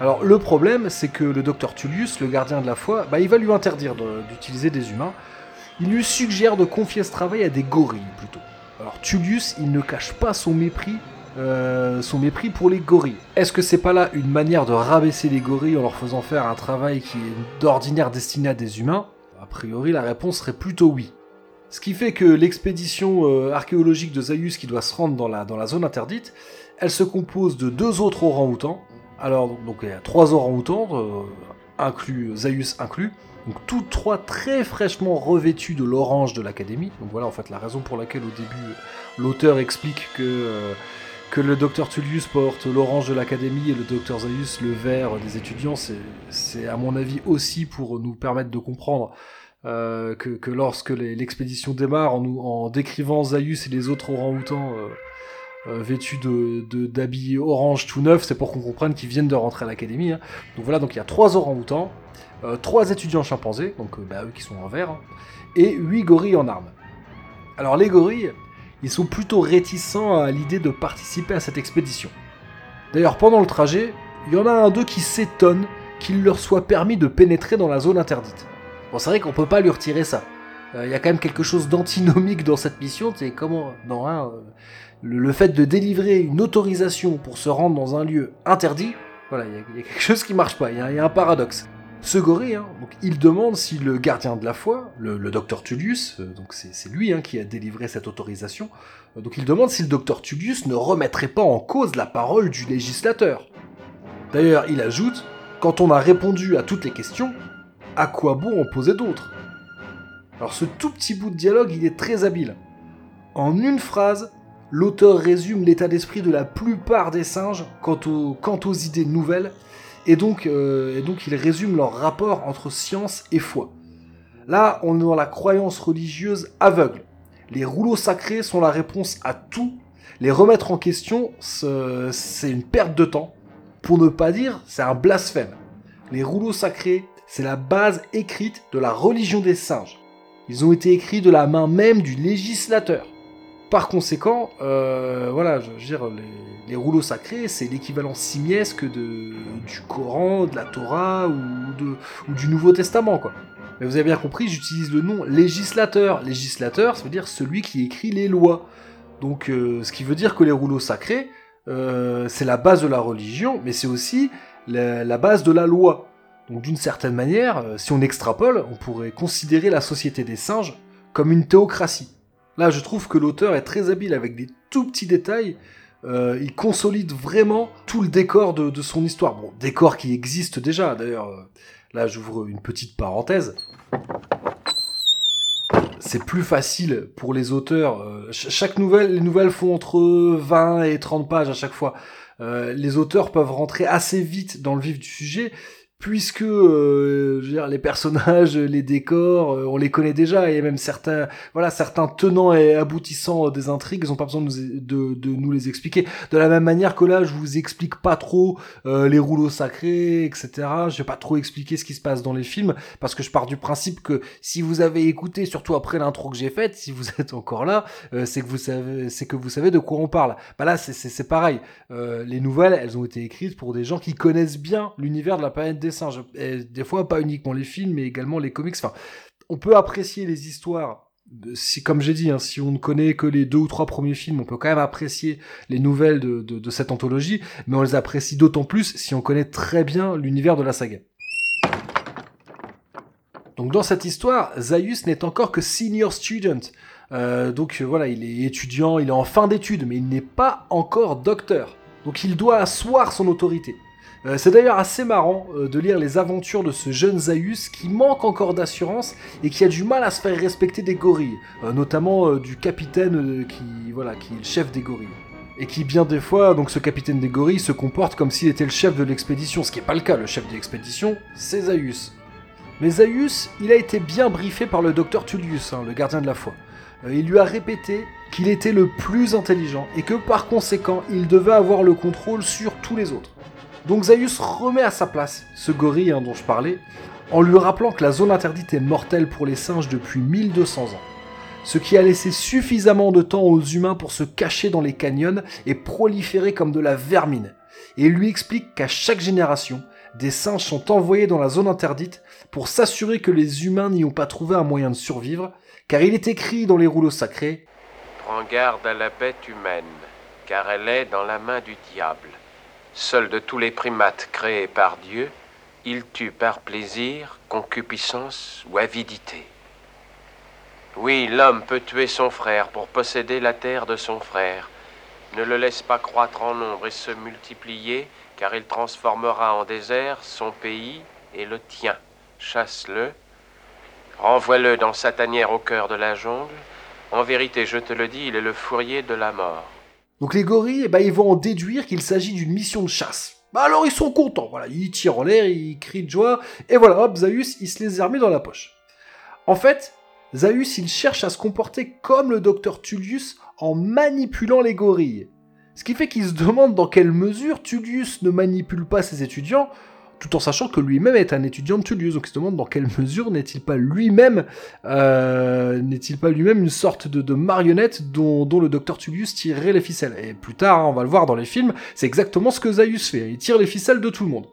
Alors le problème, c'est que le docteur Tullius, le gardien de la foi, bah, il va lui interdire de, d'utiliser des humains. Il lui suggère de confier ce travail à des gorilles, plutôt. Alors Tullius, il ne cache pas son mépris, euh, son mépris pour les gorilles. Est-ce que c'est pas là une manière de rabaisser les gorilles en leur faisant faire un travail qui est d'ordinaire destiné à des humains ? A priori, la réponse serait plutôt oui. Ce qui fait que l'expédition euh, archéologique de Zaius qui doit se rendre dans la, dans la zone interdite, elle se compose de deux autres orangs-outans. Alors, donc il y a trois orangs-outans, euh, inclus, Zaius inclus, donc toutes trois très fraîchement revêtues de l'orange de l'académie. Donc voilà en fait la raison pour laquelle au début l'auteur explique que, euh, que le docteur Tullius porte l'orange de l'académie et le docteur Zaius le vert des étudiants, c'est, c'est à mon avis aussi pour nous permettre de comprendre Euh, que, que lorsque les, l'expédition démarre, en, nous, en décrivant Zaius et les autres orang-outans euh, euh, vêtus de, de, d'habits orange tout neufs, c'est pour qu'on comprenne qu'ils viennent de rentrer à l'académie. Hein. Donc voilà, donc il y a trois orang-outans, euh, trois étudiants chimpanzés, donc euh, bah, eux qui sont en vert, hein, et huit gorilles en armes. Alors les gorilles, ils sont plutôt réticents à l'idée de participer à cette expédition. D'ailleurs, pendant le trajet, il y en a un d'eux qui s'étonne qu'il leur soit permis de pénétrer dans la zone interdite. Bon, c'est vrai qu'on peut pas lui retirer ça. Il euh, y a quand même quelque chose d'antinomique dans cette mission. C'est comment, non, hein, euh, le, le fait de délivrer une autorisation pour se rendre dans un lieu interdit, voilà, il y, y a quelque chose qui marche pas. Il y, y a un paradoxe. Ce gorille, hein, donc, il demande si le gardien de la foi, le, le docteur Tullius, euh, donc c'est, c'est lui hein, qui a délivré cette autorisation, euh, donc il demande si le docteur Tullius ne remettrait pas en cause la parole du législateur. D'ailleurs, il ajoute, quand on a répondu à toutes les questions, à quoi bon en poser d'autres ? Alors ce tout petit bout de dialogue, il est très habile. En une phrase, l'auteur résume l'état d'esprit de la plupart des singes quant aux, quant aux idées nouvelles, et donc, euh, et donc il résume leur rapport entre science et foi. Là, on est dans la croyance religieuse aveugle. Les rouleaux sacrés sont la réponse à tout. Les remettre en question, c'est une perte de temps. Pour ne pas dire, c'est un blasphème. Les rouleaux sacrés, c'est la base écrite de la religion des singes. Ils ont été écrits de la main même du législateur. Par conséquent, euh, voilà, je veux dire, les, les rouleaux sacrés, c'est l'équivalent simiesque de, du Coran, de la Torah ou, de, ou du Nouveau Testament, quoi. Mais vous avez bien compris, j'utilise le nom législateur. Législateur, ça veut dire celui qui écrit les lois. Donc, euh, ce qui veut dire que les rouleaux sacrés, euh, c'est la base de la religion, mais c'est aussi la, la base de la loi. Donc d'une certaine manière, si on extrapole, on pourrait considérer la société des singes comme une théocratie. Là, je trouve que l'auteur est très habile avec des tout petits détails. Euh, il consolide vraiment tout le décor de, de son histoire. Bon, décor qui existe déjà. D'ailleurs, là, j'ouvre une petite parenthèse. C'est plus facile pour les auteurs. Euh, chaque nouvelle, les nouvelles font entre vingt et trente pages à chaque fois. Euh, les auteurs peuvent rentrer assez vite dans le vif du sujet, puisque euh, je veux dire, les personnages, les décors, euh, on les connaît déjà, et même certains, voilà, certains tenants et aboutissants des intrigues, ils n'ont pas besoin de nous, de, de nous les expliquer. De la même manière que là, je vous explique pas trop euh, les rouleaux sacrés, et cetera. Je vais pas trop expliquer ce qui se passe dans les films, parce que je pars du principe que si vous avez écouté, surtout après l'intro que j'ai faite, si vous êtes encore là, euh, c'est que vous savez, c'est que vous savez de quoi on parle. Bah là, c'est, c'est, c'est pareil. Euh, les nouvelles, elles ont été écrites pour des gens qui connaissent bien l'univers de la planète des singes, et des fois pas uniquement les films mais également les comics. Enfin, on peut apprécier les histoires si, comme j'ai dit, hein, si on ne connaît que les deux ou trois premiers films, on peut quand même apprécier les nouvelles de, de, de cette anthologie, mais on les apprécie d'autant plus si on connaît très bien l'univers de la saga. Donc dans cette histoire, Zaius n'est encore que senior student. Euh, donc voilà, il est étudiant, il est en fin d'études, mais il n'est pas encore docteur. Donc il doit asseoir son autorité. C'est d'ailleurs assez marrant de lire les aventures de ce jeune Zaius qui manque encore d'assurance et qui a du mal à se faire respecter des gorilles, notamment du capitaine qui, voilà, qui est le chef des gorilles. Et qui bien des fois, donc ce capitaine des gorilles se comporte comme s'il était le chef de l'expédition, ce qui n'est pas le cas, le chef de l'expédition, c'est Zaius. Mais Zaius, il a été bien briefé par le docteur Tullius, hein, le gardien de la foi. Il lui a répété qu'il était le plus intelligent et que par conséquent, il devait avoir le contrôle sur tous les autres. Donc Zaius remet à sa place ce gorille hein, dont je parlais, en lui rappelant que la zone interdite est mortelle pour les singes depuis mille deux cents ans, ce qui a laissé suffisamment de temps aux humains pour se cacher dans les canyons et proliférer comme de la vermine. Et il lui explique qu'à chaque génération, des singes sont envoyés dans la zone interdite pour s'assurer que les humains n'y ont pas trouvé un moyen de survivre, car il est écrit dans les rouleaux sacrés « Prends garde à la bête humaine, car elle est dans la main du diable. » Seul de tous les primates créés par Dieu, il tue par plaisir, concupiscence ou avidité. Oui, l'homme peut tuer son frère pour posséder la terre de son frère. Ne le laisse pas croître en nombre et se multiplier, car il transformera en désert son pays et le tien. Chasse-le, renvoie-le dans sa tanière au cœur de la jungle. En vérité, je te le dis, il est le fourrier de la mort. Donc les gorilles, eh ben, ils vont en déduire qu'il s'agit d'une mission de chasse. Bah alors ils sont contents, voilà, ils tirent en l'air, ils crient de joie, et voilà, hop, Zaius, il se les a remis dans la poche. En fait, Zaius, il cherche à se comporter comme le docteur Tullius en manipulant les gorilles. Ce qui fait qu'il se demande dans quelle mesure Tullius ne manipule pas ses étudiants, tout en sachant que lui-même est un étudiant de Tullius, donc il se demande dans quelle mesure n'est-il pas lui-même euh, n'est-il pas lui-même une sorte de, de marionnette dont, dont le docteur Tullius tirerait les ficelles. Et plus tard, hein, on va le voir dans les films, c'est exactement ce que Zaius fait, il tire les ficelles de tout le monde.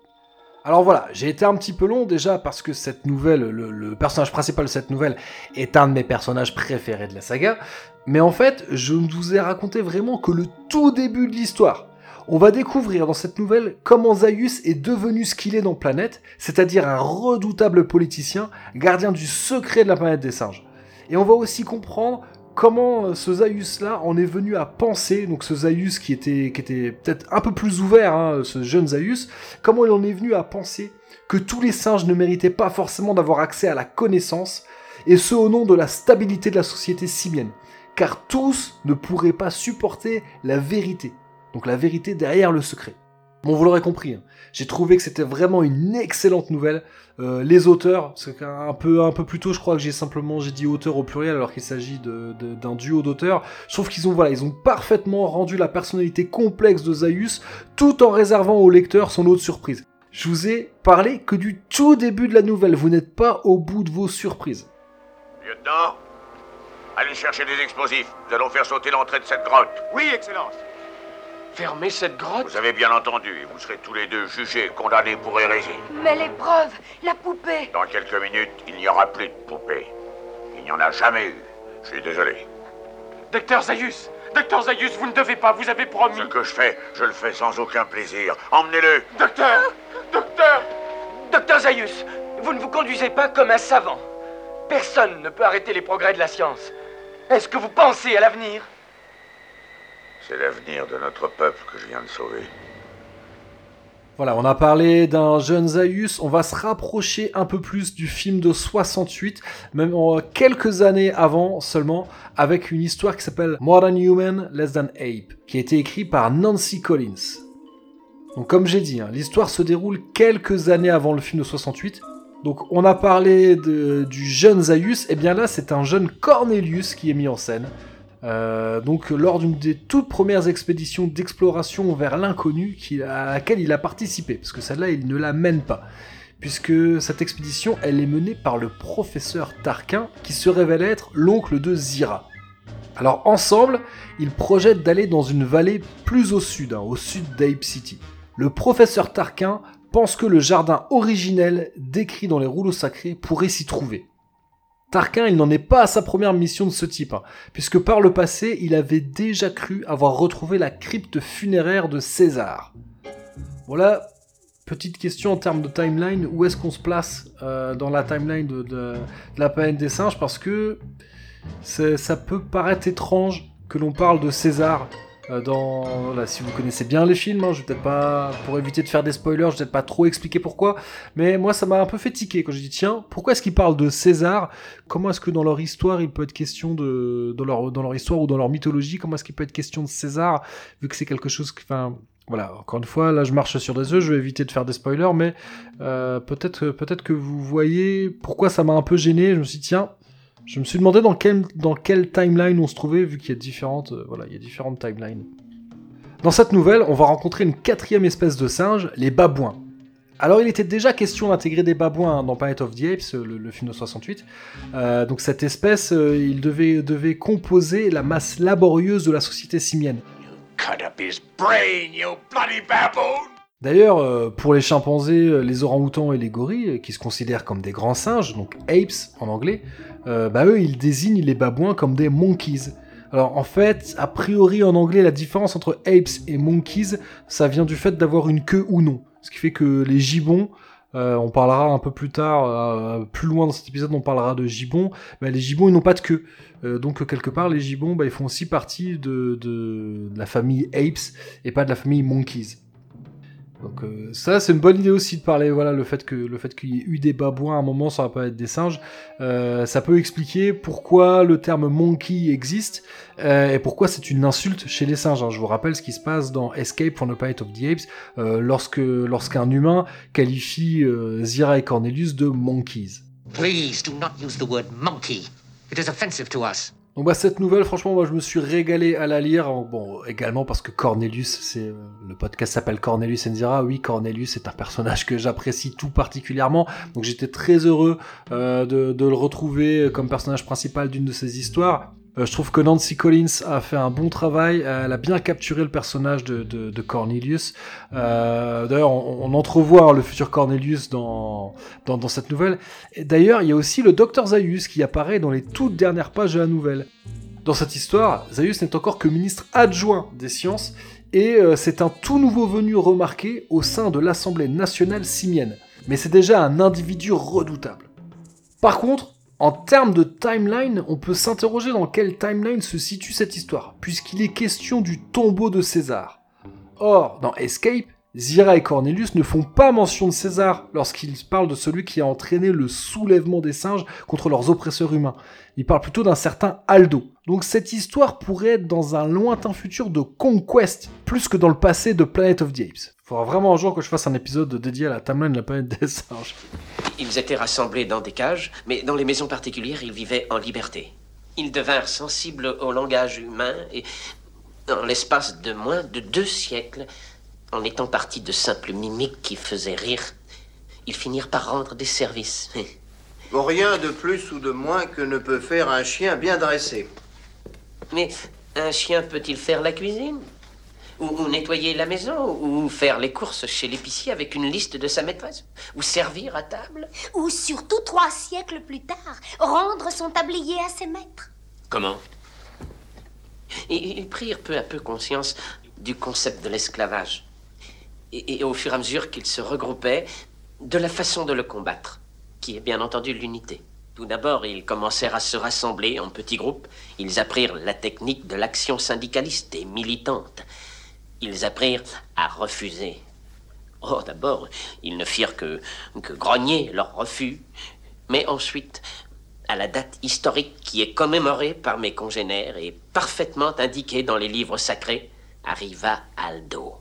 Alors voilà, j'ai été un petit peu long déjà parce que cette nouvelle, le, le personnage principal de cette nouvelle est un de mes personnages préférés de la saga, mais en fait, je ne vous ai raconté vraiment que le tout début de l'histoire. On va découvrir dans cette nouvelle comment Zaius est devenu ce qu'il est dans Planète, c'est-à-dire un redoutable politicien, gardien du secret de la planète des singes. Et on va aussi comprendre comment ce Zaius-là en est venu à penser, donc ce Zaius qui était, qui était peut-être un peu plus ouvert, hein, ce jeune Zaius, comment il en est venu à penser que tous les singes ne méritaient pas forcément d'avoir accès à la connaissance, et ce au nom de la stabilité de la société simienne, car tous ne pourraient pas supporter la vérité. Donc la vérité derrière le secret. Bon, vous l'aurez compris, hein, j'ai trouvé que c'était vraiment une excellente nouvelle. Euh, les auteurs, parce qu'un peu, un peu plus tôt, je crois que j'ai simplement j'ai dit auteur au pluriel alors qu'il s'agit de, de, d'un duo d'auteurs. Je trouve qu'ils ont, voilà, ils ont parfaitement rendu la personnalité complexe de Zaius tout en réservant au lecteur son lot de surprises. Je vous ai parlé que du tout début de la nouvelle, vous n'êtes pas au bout de vos surprises. Lieutenant, allez chercher des explosifs, nous allons faire sauter l'entrée de cette grotte. Oui, Excellence. Fermez cette grotte ? Vous avez bien entendu, et vous serez tous les deux jugés, condamnés pour hérésie. Mais les preuves, la poupée ! Dans quelques minutes, il n'y aura plus de poupée. Il n'y en a jamais eu. Je suis désolé. Docteur Zaius, Docteur Zaius, vous ne devez pas, vous avez promis. Ce que je fais, je le fais sans aucun plaisir. Emmenez-le ! Docteur ! Docteur ! Docteur Zaius, vous ne vous conduisez pas comme un savant. Personne ne peut arrêter les progrès de la science. Est-ce que vous pensez à l'avenir ? C'est l'avenir de notre peuple que je viens de sauver. Voilà, on a parlé d'un jeune Zaius, on va se rapprocher un peu plus du film de soixante-huit, même en quelques années avant seulement, avec une histoire qui s'appelle More Than Human, Less Than Ape, qui a été écrite par Nancy Collins. Donc comme j'ai dit, hein, l'histoire se déroule quelques années avant le film de soixante-huit. Donc on a parlé de, du jeune Zaius, et bien là c'est un jeune Cornelius qui est mis en scène. Euh, donc lors d'une des toutes premières expéditions d'exploration vers l'inconnu qui, à laquelle il a participé, parce que celle-là il ne la mène pas, puisque cette expédition elle est menée par le professeur Tarquin qui se révèle être l'oncle de Zira. Alors ensemble, ils projettent d'aller dans une vallée plus au sud, hein, au sud d'Ape City. Le professeur Tarquin pense que le jardin originel décrit dans les rouleaux sacrés pourrait s'y trouver. Tarquin, il n'en est pas à sa première mission de ce type, hein, puisque par le passé, il avait déjà cru avoir retrouvé la crypte funéraire de César. Voilà, petite question en termes de timeline, où est-ce qu'on se place euh, dans la timeline de, de, de la planète des singes, parce que c'est, ça peut paraître étrange que l'on parle de César euh, dans... Là, si vous connaissez bien les films, hein, je vais peut-être pas... Pour éviter de faire des spoilers, je vais peut-être pas trop expliquer pourquoi, mais moi, ça m'a un peu fait tiquer quand j'ai dit, tiens, pourquoi est-ce qu'ils parlent de César ? Comment est-ce que dans leur histoire, il peut être question de... Dans leur, dans leur histoire ou dans leur mythologie, comment est-ce qu'il peut être question de César, vu que c'est quelque chose... Que... Enfin, voilà, encore une fois, là, je marche sur des œufs, je vais éviter de faire des spoilers, mais euh, peut-être, peut-être que vous voyez pourquoi ça m'a un peu gêné. Je me suis dit, tiens... Je me suis demandé dans quelle, dans quelle timeline on se trouvait, vu qu'il y a différentes, euh, voilà, il y a différentes timelines. Dans cette nouvelle, on va rencontrer une quatrième espèce de singe, les babouins. Alors il était déjà question d'intégrer des babouins hein, dans Planet of the Apes, le, le film de soixante-huit. Euh, donc cette espèce, euh, il devait, devait composer la masse laborieuse de la société simienne. Cut up his brain, you bloody baboon! D'ailleurs, pour les chimpanzés, les orang-outans et les gorilles, qui se considèrent comme des grands singes, donc apes en anglais, euh, bah eux, ils désignent les babouins comme des monkeys. Alors en fait, a priori en anglais, la différence entre apes et monkeys, ça vient du fait d'avoir une queue ou non. Ce qui fait que les gibbons, euh, on parlera un peu plus tard, euh, plus loin dans cet épisode, on parlera de gibbons, bah les gibbons, ils n'ont pas de queue. Euh, donc quelque part, les gibbons, bah, ils font aussi partie de, de, de la famille apes et pas de la famille monkeys. Donc euh, ça, c'est une bonne idée aussi de parler, voilà, le fait que le fait qu'il y ait eu des babouins à un moment, ça va pas être des singes, euh, ça peut expliquer pourquoi le terme monkey existe, euh, et pourquoi c'est une insulte chez les singes. Hein. Je vous rappelle ce qui se passe dans Escape from the Planet of the Apes, euh, lorsque, lorsqu'un humain qualifie euh, Zira et Cornelius de monkeys. Please do not use the word monkey. It is offensive to us. Donc bah cette nouvelle, franchement, moi je me suis régalé à la lire, bon, également parce que Cornelius, c'est euh, le podcast s'appelle Cornelius et Zira, oui, Cornelius est un personnage que j'apprécie tout particulièrement, donc j'étais très heureux euh, de, de le retrouver comme personnage principal d'une de ses histoires. Euh, je trouve que Nancy Collins a fait un bon travail, elle a bien capturé le personnage de, de, de Cornelius. Euh, d'ailleurs, on, on entrevoit le futur Cornelius dans, dans, dans cette nouvelle. Et d'ailleurs, il y a aussi le docteur Zaius qui apparaît dans les toutes dernières pages de la nouvelle. Dans cette histoire, Zaius n'est encore que ministre adjoint des sciences, et euh, c'est un tout nouveau venu remarqué au sein de l'Assemblée nationale simienne. Mais c'est déjà un individu redoutable. Par contre, en termes de timeline, on peut s'interroger dans quelle timeline se situe cette histoire, puisqu'il est question du tombeau de César. Or, dans Escape, Zira et Cornelius ne font pas mention de César lorsqu'ils parlent de celui qui a entraîné le soulèvement des singes contre leurs oppresseurs humains. Ils parlent plutôt d'un certain Aldo. Donc cette histoire pourrait être dans un lointain futur de Conquest, plus que dans le passé de Planet of the Apes. Faudra vraiment un jour que je fasse un épisode dédié à la timeline de la planète des singes. Ils étaient rassemblés dans des cages, mais dans les maisons particulières, ils vivaient en liberté. Ils devinrent sensibles au langage humain et, en l'espace de moins de deux siècles, en étant partis de simples mimiques qui faisaient rire, ils finirent par rendre des services. Rien de plus ou de moins que ne peut faire un chien bien dressé. Mais un chien peut-il faire la cuisine ? Ou nettoyer la maison, ou faire les courses chez l'épicier avec une liste de sa maîtresse, ou servir à table. Ou surtout, trois siècles plus tard, rendre son tablier à ses maîtres. Comment ? Ils prirent peu à peu conscience du concept de l'esclavage. Et, et au fur et à mesure qu'ils se regroupaient, de la façon de le combattre, qui est bien entendu l'unité. Tout d'abord, ils commencèrent à se rassembler en petits groupes. Ils apprirent la technique de l'action syndicaliste et militante. Ils apprirent à refuser. Oh, d'abord, ils ne firent que, que grogner leur refus. Mais ensuite, à la date historique qui est commémorée par mes congénères et parfaitement indiquée dans les livres sacrés, arriva Aldo.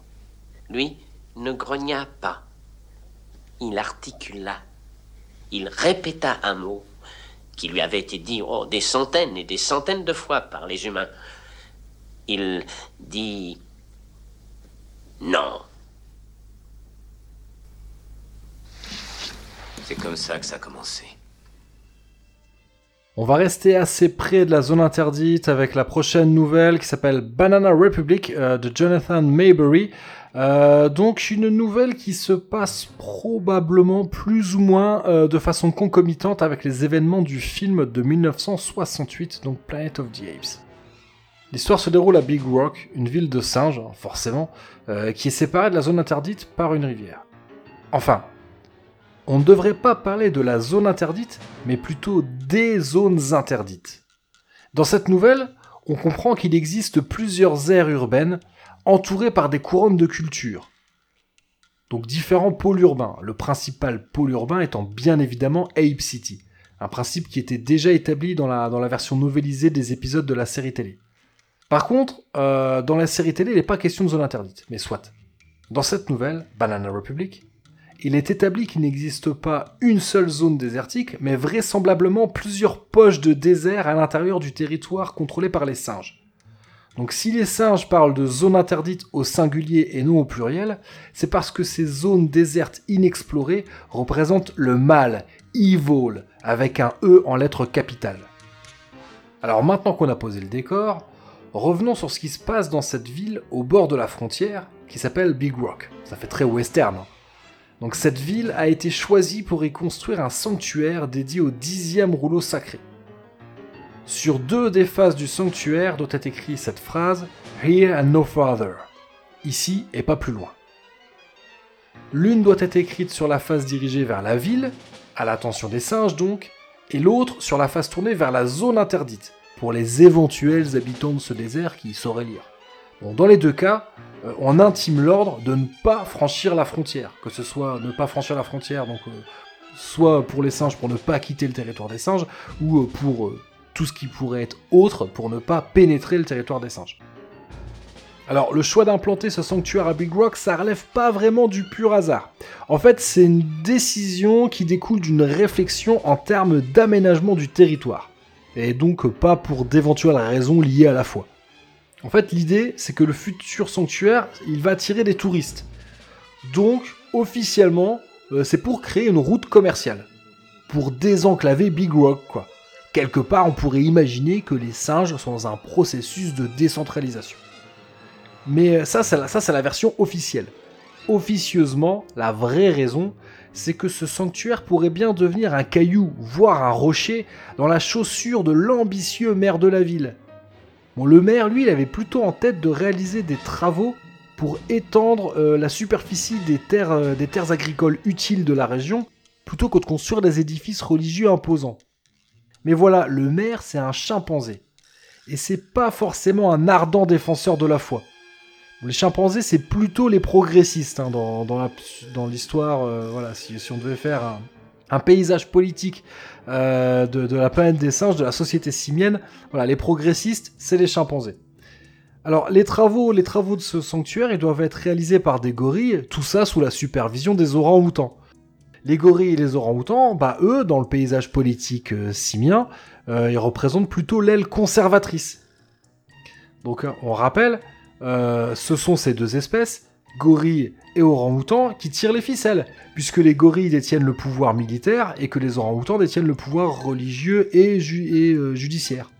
Lui, ne grogna pas. Il articula. Il répéta un mot qui lui avait été dit oh, des centaines et des centaines de fois par les humains. Il dit « Non ». C'est comme ça que ça a commencé. On va rester assez près de la zone interdite avec la prochaine nouvelle qui s'appelle Banana Republic euh, de Jonathan Mayberry. Euh, donc une nouvelle qui se passe probablement plus ou moins euh, de façon concomitante avec les événements du film de dix-neuf cent soixante-huit, donc Planet of the Apes. L'histoire se déroule à Big Rock, une ville de singes, forcément, euh, qui est séparée de la zone interdite par une rivière. Enfin, on ne devrait pas parler de la zone interdite, mais plutôt des zones interdites. Dans cette nouvelle, on comprend qu'il existe plusieurs aires urbaines entourées par des couronnes de culture. Donc différents pôles urbains, le principal pôle urbain étant bien évidemment Ape City, un principe qui était déjà établi dans la, dans la version novélisée des épisodes de la série télé. Par contre, euh, dans la série télé, il n'est pas question de zone interdite, mais soit. Dans cette nouvelle, Banana Republic, il est établi qu'il n'existe pas une seule zone désertique, mais vraisemblablement plusieurs poches de désert à l'intérieur du territoire contrôlé par les singes. Donc si les singes parlent de zones interdites au singulier et non au pluriel, c'est parce que ces zones désertes inexplorées représentent le mal, evil, avec un E en lettres capitales. Alors maintenant qu'on a posé le décor, revenons sur ce qui se passe dans cette ville au bord de la frontière, qui s'appelle Big Rock. Ça fait très western, hein. Donc cette ville a été choisie pour y construire un sanctuaire dédié au dixième rouleau sacré. Sur deux des faces du sanctuaire doit être écrite cette phrase « Here and no farther », ici et pas plus loin. L'une doit être écrite sur la face dirigée vers la ville, à l'attention des singes donc, et l'autre sur la face tournée vers la zone interdite, pour les éventuels habitants de ce désert qui y sauraient lire. Bon, dans les deux cas, euh, on intime l'ordre de ne pas franchir la frontière, que ce soit ne pas franchir la frontière, donc euh, soit pour les singes pour ne pas quitter le territoire des singes, ou euh, pour euh, tout ce qui pourrait être autre pour ne pas pénétrer le territoire des singes. Alors le choix d'implanter ce sanctuaire à Big Rock, ça relève pas vraiment du pur hasard. En fait, c'est une décision qui découle d'une réflexion en termes d'aménagement du territoire, et donc pas pour d'éventuelles raisons liées à la foi. En fait, l'idée, c'est que le futur sanctuaire, il va attirer des touristes. Donc, officiellement, euh, c'est pour créer une route commerciale. Pour désenclaver Big Rock, quoi. Quelque part, on pourrait imaginer que les singes sont dans un processus de décentralisation. Mais ça, c'est la, ça, c'est la version officielle. Officieusement, la vraie raison, c'est que ce sanctuaire pourrait bien devenir un caillou, voire un rocher, dans la chaussure de l'ambitieux maire de la ville. Bon, le maire, lui, il avait plutôt en tête de réaliser des travaux pour étendre euh, la superficie des terres, euh, des terres agricoles utiles de la région, plutôt que de construire des édifices religieux imposants. Mais voilà, le maire, c'est un chimpanzé. Et c'est pas forcément un ardent défenseur de la foi. Bon, les chimpanzés, c'est plutôt les progressistes hein, dans, dans, la, dans l'histoire. Euh, voilà, si, si on devait faire un... un paysage politique euh, de, de la planète des singes, de la société simienne. Voilà, les progressistes, c'est les chimpanzés. Alors, les travaux, les travaux de ce sanctuaire, ils doivent être réalisés par des gorilles, tout ça sous la supervision des orangs-outans. Les gorilles et les orangs-outans, bah eux, dans le paysage politique euh, simien, euh, ils représentent plutôt l'aile conservatrice. Donc, on rappelle, euh, ce sont ces deux espèces, gorilles et orang-outans qui tirent les ficelles, puisque les gorilles détiennent le pouvoir militaire et que les orang-outans détiennent le pouvoir religieux et, ju- et euh, judiciaire.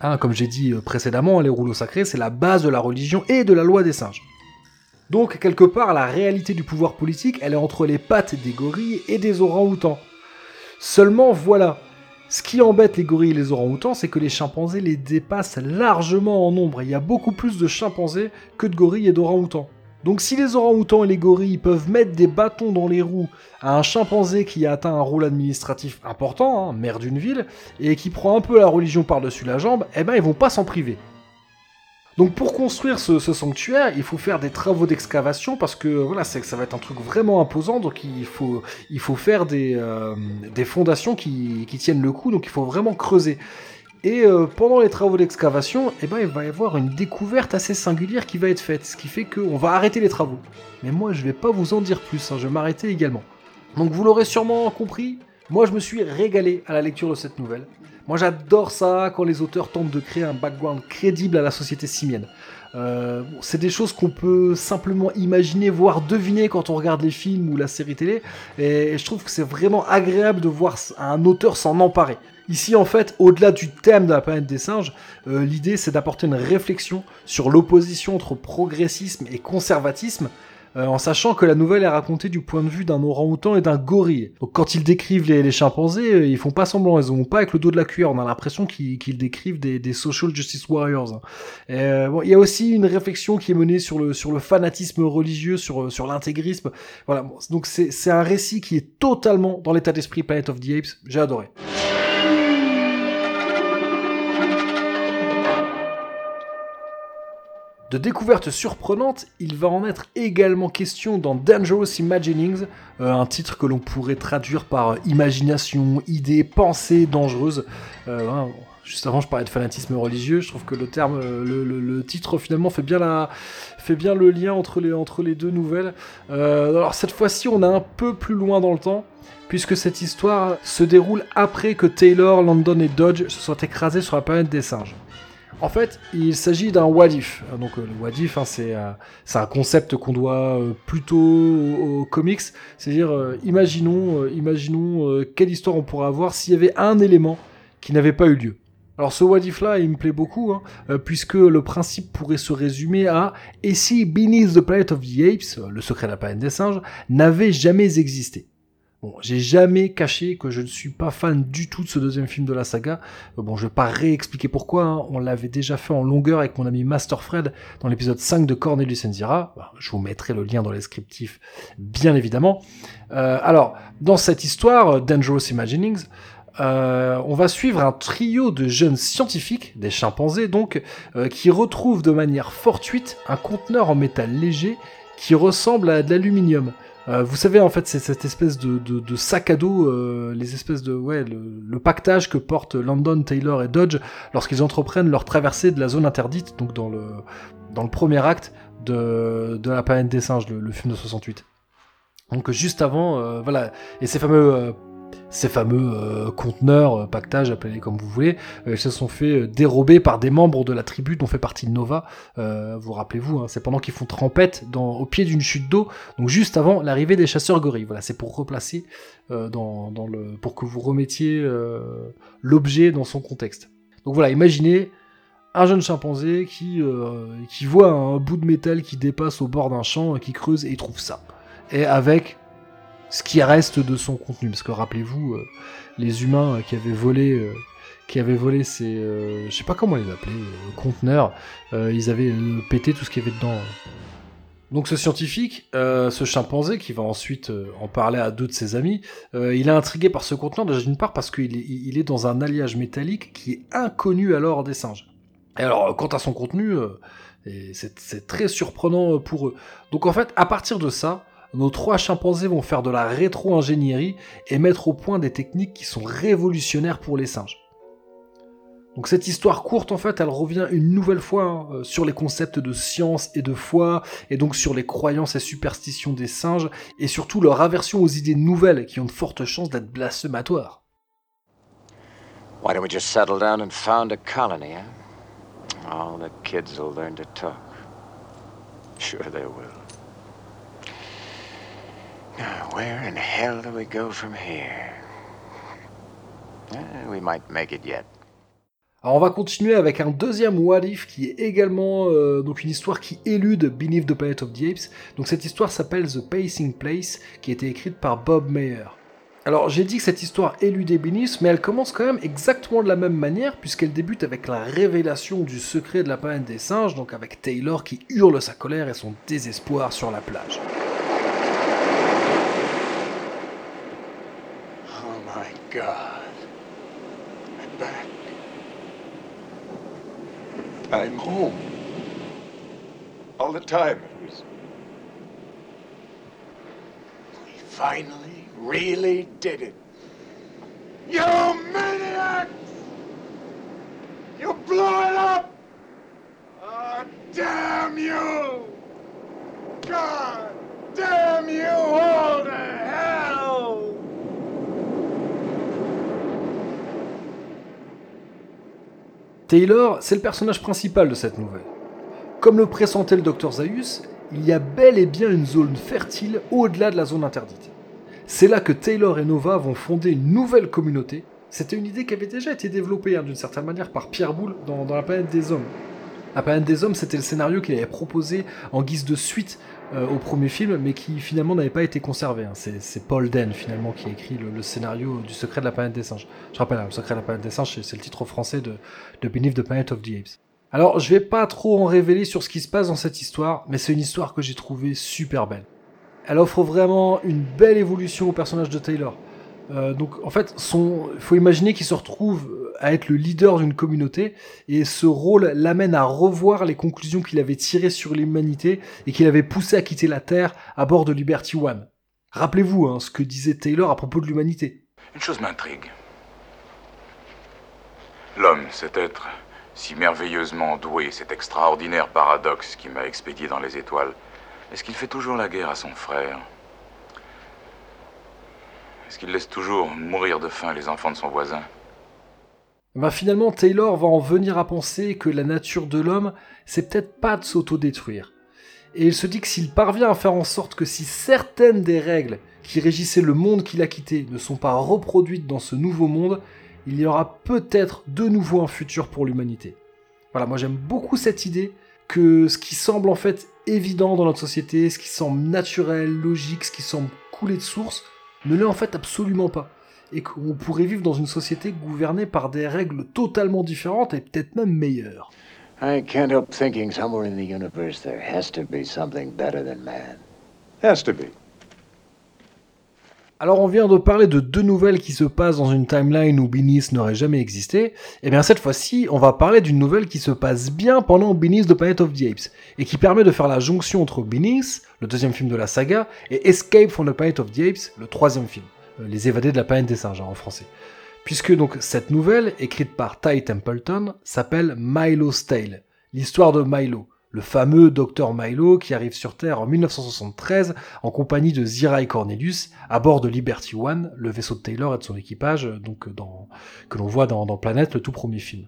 Hein, comme j'ai dit précédemment, les rouleaux sacrés, c'est la base de la religion et de la loi des singes. Donc, quelque part, la réalité du pouvoir politique, elle est entre les pattes des gorilles et des orang-outans. Seulement, voilà, ce qui embête les gorilles et les orang-outans, c'est que les chimpanzés les dépassent largement en nombre. Il y a beaucoup plus de chimpanzés que de gorilles et d'orang-outans. Donc si les orangs-outans et les gorilles peuvent mettre des bâtons dans les roues à un chimpanzé qui a atteint un rôle administratif important, hein, maire d'une ville, et qui prend un peu la religion par-dessus la jambe, eh ben ils vont pas s'en priver. Donc pour construire ce, ce sanctuaire, il faut faire des travaux d'excavation, parce que voilà, c'est, ça va être un truc vraiment imposant, donc il faut, il faut faire des, euh, des fondations qui, qui tiennent le coup, donc il faut vraiment creuser. Et euh, pendant les travaux d'excavation, eh ben, il va y avoir une découverte assez singulière qui va être faite, ce qui fait qu'on va arrêter les travaux. Mais moi, je ne vais pas vous en dire plus, hein, je vais m'arrêter également. Donc vous l'aurez sûrement compris, moi je me suis régalé à la lecture de cette nouvelle. Moi j'adore ça quand les auteurs tentent de créer un background crédible à la société simienne. Euh, bon, c'est des choses qu'on peut simplement imaginer, voire deviner quand on regarde les films ou la série télé, et je trouve que c'est vraiment agréable de voir un auteur s'en emparer. Ici, en fait, au-delà du thème de la planète des singes, euh, l'idée c'est d'apporter une réflexion sur l'opposition entre progressisme et conservatisme, euh, en sachant que la nouvelle est racontée du point de vue d'un orang-outan et d'un gorille. Donc, quand ils décrivent les, les chimpanzés, euh, ils font pas semblant, ils vont pas avec le dos de la cuillère. On a l'impression qu'ils, qu'ils décrivent des, des social justice warriors. Il euh, bon, y a aussi une réflexion qui est menée sur le, sur le fanatisme religieux, sur, sur l'intégrisme. Voilà. Bon, donc c'est, c'est un récit qui est totalement dans l'état d'esprit Planet of the Apes. J'ai adoré. De découvertes surprenantes, il va en être également question dans Dangerous Imaginings, euh, un titre que l'on pourrait traduire par euh, imagination, idée, pensée dangereuse. Euh, hein, juste avant, je parlais de fanatisme religieux. Je trouve que le terme, euh, le, le, le titre finalement fait bien la, fait bien le lien entre les entre les deux nouvelles. Euh, alors cette fois-ci, on est un peu plus loin dans le temps, puisque cette histoire se déroule après que Taylor, Landon et Dodge se soient écrasés sur la planète des singes. En fait, il s'agit d'un what-if. Donc euh, le what-if, hein, c'est, euh, c'est un concept qu'on doit euh, plutôt aux, aux comics. C'est-à-dire, euh, imaginons, euh, imaginons euh, quelle histoire on pourrait avoir s'il y avait un élément qui n'avait pas eu lieu. Alors ce what-if-là, il me plaît beaucoup, hein, euh, puisque le principe pourrait se résumer à « Et si Beneath The Planet of the Apes, euh, le secret de la planète des singes, n'avait jamais existé ?» Bon, j'ai jamais caché que je ne suis pas fan du tout de ce deuxième film de la saga. Bon, je vais pas réexpliquer pourquoi, hein. On l'avait déjà fait en longueur avec mon ami Master Fred dans l'épisode cinq de Cornelius et Zira. Je vous mettrai le lien dans le descriptif, bien évidemment. Euh, alors, dans cette histoire, Dangerous Imaginings, Euh, on va suivre un trio de jeunes scientifiques, des chimpanzés donc, euh, qui retrouvent de manière fortuite un conteneur en métal léger qui ressemble à de l'aluminium. Euh, vous savez, en fait, c'est cette espèce de, de, de sac à dos, euh, les espèces de, ouais, le, le pactage que portent Landon, Taylor et Dodge lorsqu'ils entreprennent leur traversée de la zone interdite, donc dans le, dans le premier acte de, de La planète des singes, le, le film de soixante-huit. Donc juste avant, euh, voilà, et ces fameux, euh, ces fameux euh, conteneurs, euh, pactages, appelez-les comme vous voulez, euh, ils se sont fait dérober par des membres de la tribu dont fait partie Nova. Euh, vous rappelez-vous, hein, c'est pendant qu'ils font trempette dans, au pied d'une chute d'eau, donc juste avant l'arrivée des chasseurs gorilles. Voilà, c'est pour replacer, euh, dans, dans le, pour que vous remettiez euh, l'objet dans son contexte. Donc voilà, imaginez un jeune chimpanzé qui, euh, qui voit un bout de métal qui dépasse au bord d'un champ, qui creuse et il trouve ça. Et avec ce qui reste de son contenu, parce que rappelez-vous, euh, les humains euh, qui avaient volé, euh, qui avaient volé ces, euh, je sais pas comment on les appelait, euh, conteneurs, euh, ils avaient euh, pété tout ce qu'il y avait dedans. Euh. Donc ce scientifique, euh, ce chimpanzé, qui va ensuite euh, en parler à deux de ses amis, euh, il est intrigué par ce conteneur, déjà d'une part parce qu'il est, il est dans un alliage métallique qui est inconnu alors des singes. Et alors, quant à son contenu, euh, et c'est, c'est très surprenant pour eux. Donc en fait, à partir de ça, nos trois chimpanzés vont faire de la rétro-ingénierie et mettre au point des techniques qui sont révolutionnaires pour les singes. Donc cette histoire courte, en fait, elle revient une nouvelle fois, hein, sur les concepts de science et de foi, et donc sur les croyances et superstitions des singes, et surtout leur aversion aux idées nouvelles qui ont de fortes chances d'être blasphématoires. Why don't we just settle down and found a colony, hein? All the kids will learn to talk. Sure they will. Where in hell do we go from here? We might make it yet. Alors on va continuer avec un deuxième What If qui est également euh, donc une histoire qui élude Beneath the Planet of the Apes. Donc cette histoire s'appelle The Pacing Place, qui a été écrite par Bob Mayer. Alors j'ai dit que cette histoire éludait Beneath, mais elle commence quand même exactement de la même manière, puisqu'elle débute avec la révélation du secret de la planète des singes, donc avec Taylor qui hurle sa colère et son désespoir sur la plage. God, I'm back. I'm home. All the time. It was... We finally really did it. You maniacs! blow it up! Oh, damn you! God damn you all to hell! Taylor, c'est le personnage principal de cette nouvelle. Comme le pressentait le docteur Zaius, il y a bel et bien une zone fertile au-delà de la zone interdite. C'est là que Taylor et Nova vont fonder une nouvelle communauté. C'était une idée qui avait déjà été développée, hein, d'une certaine manière, par Pierre Boulle dans, dans La Planète des Hommes. La Planète des Hommes, c'était le scénario qu'il avait proposé en guise de suite euh, au premier film, mais qui finalement n'avait pas été conservé. Hein. C'est, c'est Paul Den, finalement, qui a écrit le, le scénario du Secret de la Planète des Singes. Je rappelle, hein, le Secret de la Planète des Singes, c'est, c'est le titre français de, de Beneath The Planet of the Apes. Alors, je vais pas trop en révéler sur ce qui se passe dans cette histoire, mais c'est une histoire que j'ai trouvée super belle. Elle offre vraiment une belle évolution au personnage de Taylor. Euh, donc, en fait, son, faut imaginer qu'il se retrouve à être le leader d'une communauté, et ce rôle l'amène à revoir les conclusions qu'il avait tirées sur l'humanité et qu'il avait poussé à quitter la Terre à bord de Liberty One. Rappelez-vous, hein, ce que disait Taylor à propos de l'humanité. Une chose m'intrigue. L'homme, cet être si merveilleusement doué, cet extraordinaire paradoxe qui m'a expédié dans les étoiles, est-ce qu'il fait toujours la guerre à son frère? Est-ce qu'il laisse toujours mourir de faim les enfants de son voisin? Ben finalement, Taylor va en venir à penser que la nature de l'homme, c'est peut-être pas de s'autodétruire. Et il se dit que s'il parvient à faire en sorte que si certaines des règles qui régissaient le monde qu'il a quitté ne sont pas reproduites dans ce nouveau monde, il y aura peut-être de nouveau un futur pour l'humanité. Voilà, moi j'aime beaucoup cette idée que ce qui semble en fait évident dans notre société, ce qui semble naturel, logique, ce qui semble couler de source, ne l'est en fait absolument pas. Et qu'on pourrait vivre dans une société gouvernée par des règles totalement différentes et peut-être même meilleures. I can't help thinking somewhere in the universe there has to be something better than man. Has to be. Alors on vient de parler de deux nouvelles qui se passent dans une timeline où Beneath n'aurait jamais existé. Et bien cette fois-ci, on va parler d'une nouvelle qui se passe bien pendant Beneath The Planet of the Apes, et qui permet de faire la jonction entre Beneath, le deuxième film de la saga, et Escape from the Planet of the Apes, le troisième film, euh, Les évadés de la planète des singes, hein, en français. Puisque donc cette nouvelle, écrite par Ty Templeton, s'appelle Milo's Tale, l'histoire de Milo, le fameux docteur Milo qui arrive sur Terre en dix-neuf cent soixante-treize en compagnie de Zira et Cornelius à bord de Liberty One, le vaisseau de Taylor et de son équipage, donc dans, que l'on voit dans, dans Planète, le tout premier film.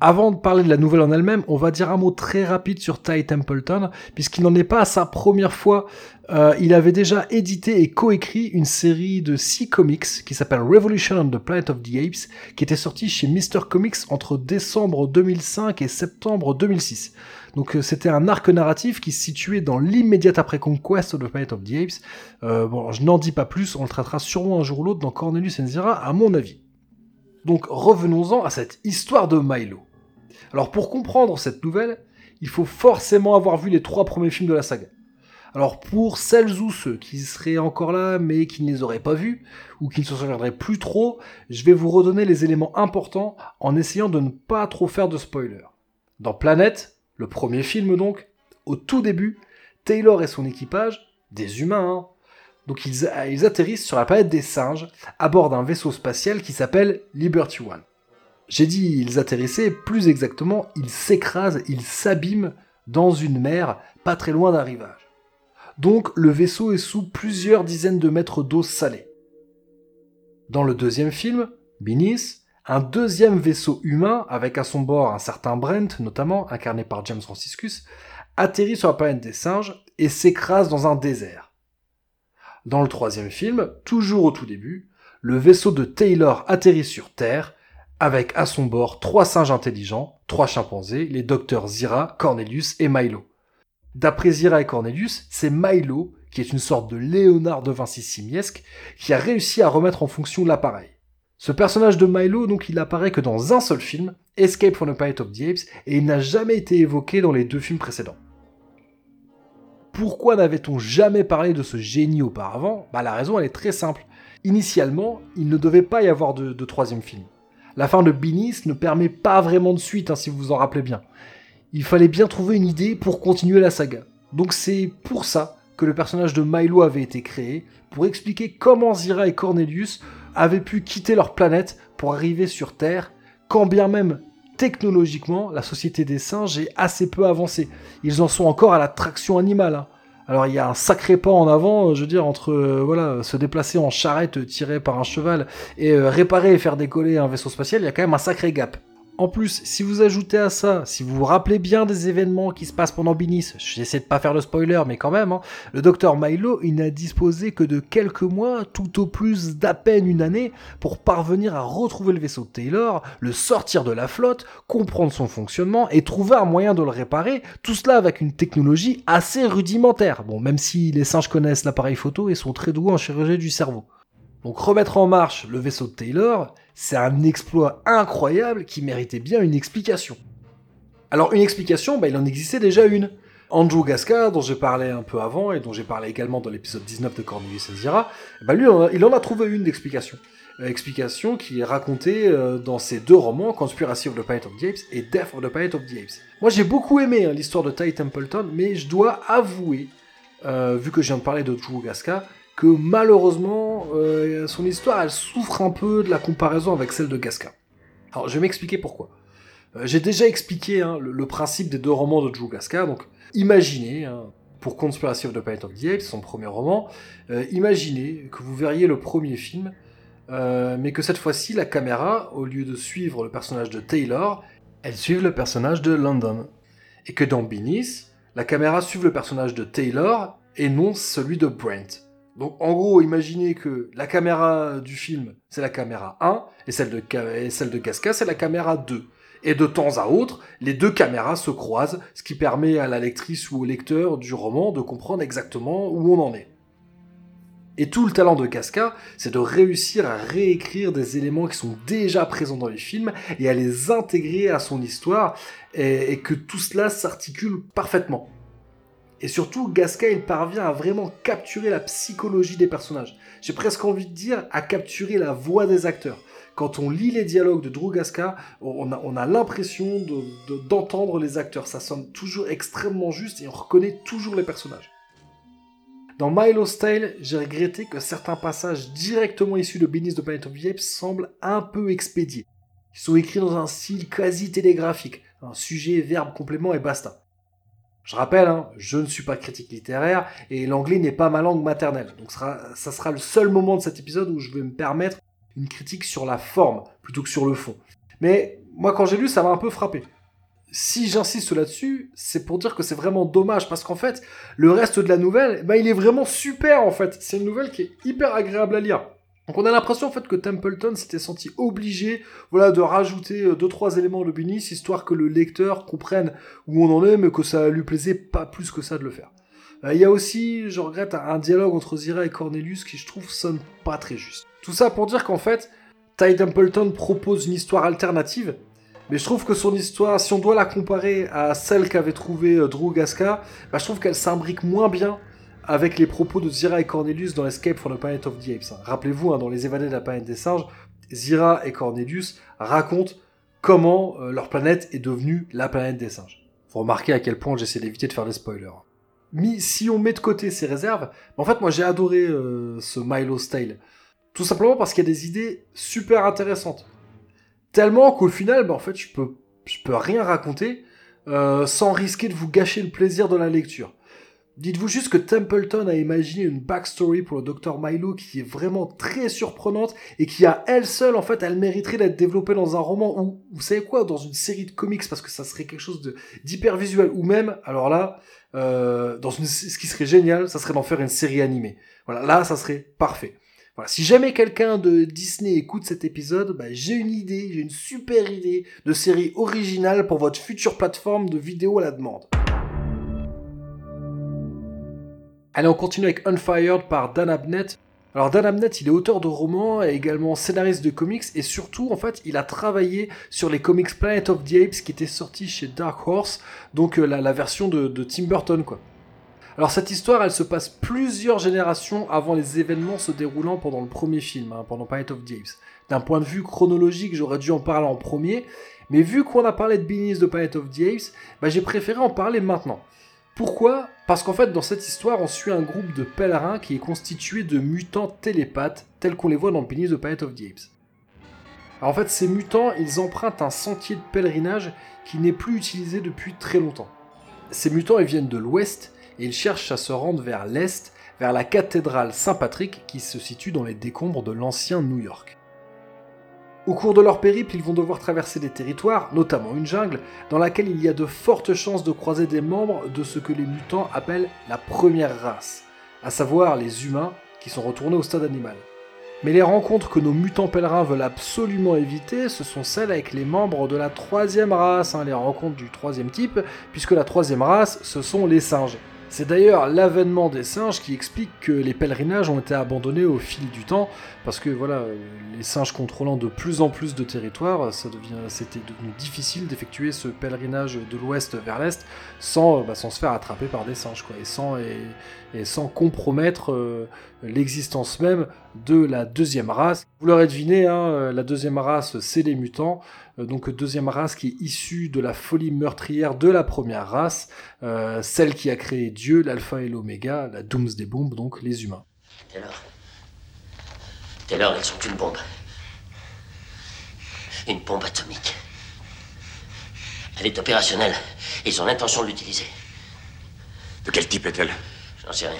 Avant de parler de la nouvelle en elle-même, on va dire un mot très rapide sur Ty Templeton, puisqu'il n'en est pas à sa première fois. Euh, il avait déjà édité et coécrit une série de six comics qui s'appelle Revolution on the Planet of the Apes, qui était sortie chez mister Comics entre décembre deux mille cinq et septembre deux mille six. Donc c'était un arc narratif qui se situait dans l'immédiate après Conquest of the Planet of the Apes. Euh, bon, je n'en dis pas plus, on le traitera sûrement un jour ou l'autre dans Cornelius et Zira, à mon avis. Donc revenons-en à cette histoire de Milo. Alors pour comprendre cette nouvelle, il faut forcément avoir vu les trois premiers films de la saga. Alors pour celles ou ceux qui seraient encore là mais qui ne les auraient pas vus, ou qui ne se souviendraient plus trop, je vais vous redonner les éléments importants en essayant de ne pas trop faire de spoilers. Dans Planète, le premier film donc, au tout début, Taylor et son équipage, des humains, hein, donc ils, ils atterrissent sur la planète des singes à bord d'un vaisseau spatial qui s'appelle Liberty One. J'ai dit ils atterrissaient, plus exactement ils s'écrasent, ils s'abîment dans une mer pas très loin d'un rivage. Donc le vaisseau est sous plusieurs dizaines de mètres d'eau salée. Dans le deuxième film, Beneath, un deuxième vaisseau humain avec à son bord un certain Brent notamment, incarné par James Franciscus, atterrit sur la planète des singes et s'écrase dans un désert. Dans le troisième film, toujours au tout début, le vaisseau de Taylor atterrit sur Terre avec à son bord trois singes intelligents, trois chimpanzés, les docteurs Zira, Cornelius et Milo. D'après Zira et Cornelius, c'est Milo, qui est une sorte de Léonard de Vinci simiesque, qui a réussi à remettre en fonction l'appareil. Ce personnage de Milo, donc, il apparaît que dans un seul film, Escape from the Planet of the Apes, et il n'a jamais été évoqué dans les deux films précédents. Pourquoi n'avait-on jamais parlé de ce génie auparavant? Bah, la raison, elle est très simple. Initialement, il ne devait pas y avoir de, de troisième film. La fin de Beneath ne permet pas vraiment de suite, hein, si vous vous en rappelez bien. Il fallait bien trouver une idée pour continuer la saga. Donc c'est pour ça que le personnage de Milo avait été créé, pour expliquer comment Zira et Cornelius avaient pu quitter leur planète pour arriver sur Terre, quand bien même technologiquement, la société des singes est assez peu avancée. Ils en sont encore à la traction animale. Hein. Alors il y a un sacré pas en avant, je veux dire, entre euh, voilà, se déplacer en charrette tirée par un cheval et euh, réparer et faire décoller un vaisseau spatial, il y a quand même un sacré gap. En plus, si vous ajoutez à ça, si vous vous rappelez bien des événements qui se passent pendant Beneath, j'essaie de pas faire le spoiler, mais quand même, hein, le docteur Milo, il n'a disposé que de quelques mois, tout au plus d'à peine une année, pour parvenir à retrouver le vaisseau de Taylor, le sortir de la flotte, comprendre son fonctionnement et trouver un moyen de le réparer, tout cela avec une technologie assez rudimentaire. Bon, même si les singes connaissent l'appareil photo et sont très doués en chirurgie du cerveau. Donc remettre en marche le vaisseau de Taylor, c'est un exploit incroyable qui méritait bien une explication. Alors une explication, bah, il en existait déjà une. Andrew Gaska, dont j'ai parlé un peu avant et dont j'ai parlé également dans l'épisode dix-neuf de Cornelius et Zira, bah, lui, il en a trouvé une d'explication. Explication qui est racontée dans ses deux romans, Conspiracy of the Planet of the Apes et Death of the Planet of the Apes. Moi j'ai beaucoup aimé hein, l'histoire de Ty Templeton, mais je dois avouer, euh, vu que je viens de parler d'Andrew Gaska, que malheureusement, euh, son histoire, elle souffre un peu de la comparaison avec celle de Gaska. Alors, je vais m'expliquer pourquoi. Euh, j'ai déjà expliqué hein, le, le principe des deux romans de Joe Gaska. Donc, imaginez, hein, pour Conspiracy of the Planet of the Apes, son premier roman, euh, imaginez que vous verriez le premier film, euh, mais que cette fois-ci, la caméra, au lieu de suivre le personnage de Taylor, elle suive le personnage de London. Et que dans Beneath, la caméra suive le personnage de Taylor et non celui de Brent. Donc en gros, imaginez que la caméra du film, c'est la caméra un, et celle de, et celle de Gaska, c'est la caméra deux. Et de temps à autre, les deux caméras se croisent, ce qui permet à la lectrice ou au lecteur du roman de comprendre exactement où on en est. Et tout le talent de Gaska, c'est de réussir à réécrire des éléments qui sont déjà présents dans les films, et à les intégrer à son histoire, et, et que tout cela s'articule parfaitement. Et surtout, Gaska, il parvient à vraiment capturer la psychologie des personnages. J'ai presque envie de dire à capturer la voix des acteurs. Quand on lit les dialogues de Drew Gaska, on a, on a l'impression de, de, d'entendre les acteurs. Ça sonne toujours extrêmement juste et on reconnaît toujours les personnages. Dans Milo's Tale, j'ai regretté que certains passages directement issus de Beneath the Planet of the Apes semblent un peu expédiés. Ils sont écrits dans un style quasi télégraphique. Un sujet, verbe, complément et basta. Je rappelle, hein, je ne suis pas critique littéraire et l'anglais n'est pas ma langue maternelle. Donc ça sera, ça sera le seul moment de cet épisode où je vais me permettre une critique sur la forme plutôt que sur le fond. Mais moi, quand j'ai lu, ça m'a un peu frappé. Si j'insiste là-dessus, c'est pour dire que c'est vraiment dommage parce qu'en fait, le reste de la nouvelle, bah, il est vraiment super en fait. C'est une nouvelle qui est hyper agréable à lire. Donc on a l'impression en fait que Templeton s'était senti obligé voilà, de rajouter deux trois éléments de Beneath, histoire que le lecteur comprenne où on en est, mais que ça lui plaisait pas plus que ça de le faire. Il euh, y a aussi, je regrette, un dialogue entre Zira et Cornelius qui je trouve sonne pas très juste. Tout ça pour dire qu'en fait, Ty Templeton propose une histoire alternative, mais je trouve que son histoire, si on doit la comparer à celle qu'avait trouvée Drew Gaska, bah, je trouve qu'elle s'imbrique moins bien avec les propos de Zira et Cornelius dans Escape from the Planet of the Apes. Rappelez-vous, hein, dans Les évadés de la planète des singes, Zira et Cornelius racontent comment euh, leur planète est devenue la planète des singes. Vous remarquez à quel point j'essaie d'éviter de faire des spoilers. Mais si on met de côté ces réserves, en fait, moi j'ai adoré euh, ce Milo's Tale. Tout simplement parce qu'il y a des idées super intéressantes. Tellement qu'au final, bah, en fait, je peux, je peux rien raconter euh, sans risquer de vous gâcher le plaisir de la lecture. Dites-vous juste que Templeton a imaginé une backstory pour le docteur Milo qui est vraiment très surprenante et qui à elle seule, en fait, elle mériterait d'être développée dans un roman ou, vous savez quoi, dans une série de comics parce que ça serait quelque chose de, d'hyper visuel ou même, alors là, euh, dans une, ce qui serait génial, ça serait d'en faire une série animée. Voilà, là, ça serait parfait. Voilà, si jamais quelqu'un de Disney écoute cet épisode, bah, j'ai une idée, j'ai une super idée de série originale pour votre future plateforme de vidéo à la demande. Allez, on continue avec Unfired par Dan Abnett. Alors Dan Abnett, il est auteur de romans et également scénariste de comics et surtout, en fait, il a travaillé sur les comics Planet of the Apes qui étaient sortis chez Dark Horse, donc euh, la, la version de, de Tim Burton, quoi. Alors cette histoire, elle se passe plusieurs générations avant les événements se déroulant pendant le premier film, hein, pendant Planet of the Apes. D'un point de vue chronologique, j'aurais dû en parler en premier, mais vu qu'on a parlé de Beneath de Planet of the Apes, bah, j'ai préféré en parler maintenant. Pourquoi ? Parce qu'en fait, dans cette histoire, on suit un groupe de pèlerins qui est constitué de mutants télépathes, tels qu'on les voit dans Beneath the Planet of the Apes. Alors, en fait, ces mutants, ils empruntent un sentier de pèlerinage qui n'est plus utilisé depuis très longtemps. Ces mutants, ils viennent de l'ouest et ils cherchent à se rendre vers l'est, vers la cathédrale Saint-Patrick qui se situe dans les décombres de l'ancien New York. Au cours de leur périple, ils vont devoir traverser des territoires, notamment une jungle, dans laquelle il y a de fortes chances de croiser des membres de ce que les mutants appellent la première race, à savoir les humains qui sont retournés au stade animal. Mais les rencontres que nos mutants pèlerins veulent absolument éviter, ce sont celles avec les membres de la troisième race, hein, les rencontres du troisième type, puisque la troisième race, ce sont les singes. C'est d'ailleurs l'avènement des singes qui explique que les pèlerinages ont été abandonnés au fil du temps, parce que voilà, les singes contrôlant de plus en plus de territoires, ça devient, c'était devenu difficile d'effectuer ce pèlerinage de l'ouest vers l'est sans, bah, sans se faire attraper par des singes, quoi, et sans, et, et sans compromettre euh, l'existence même de la deuxième race. Vous l'aurez deviné, hein, la deuxième race, c'est les mutants. Donc deuxième race qui est issue de la folie meurtrière de la première race, euh, celle qui a créé Dieu, l'alpha et l'oméga, la Doomsday Bomb, donc les humains. Taylor, Taylor, ils sont une bombe. Une bombe atomique. Elle est opérationnelle, ils ont l'intention de l'utiliser. De quel type est-elle ? J'en sais rien.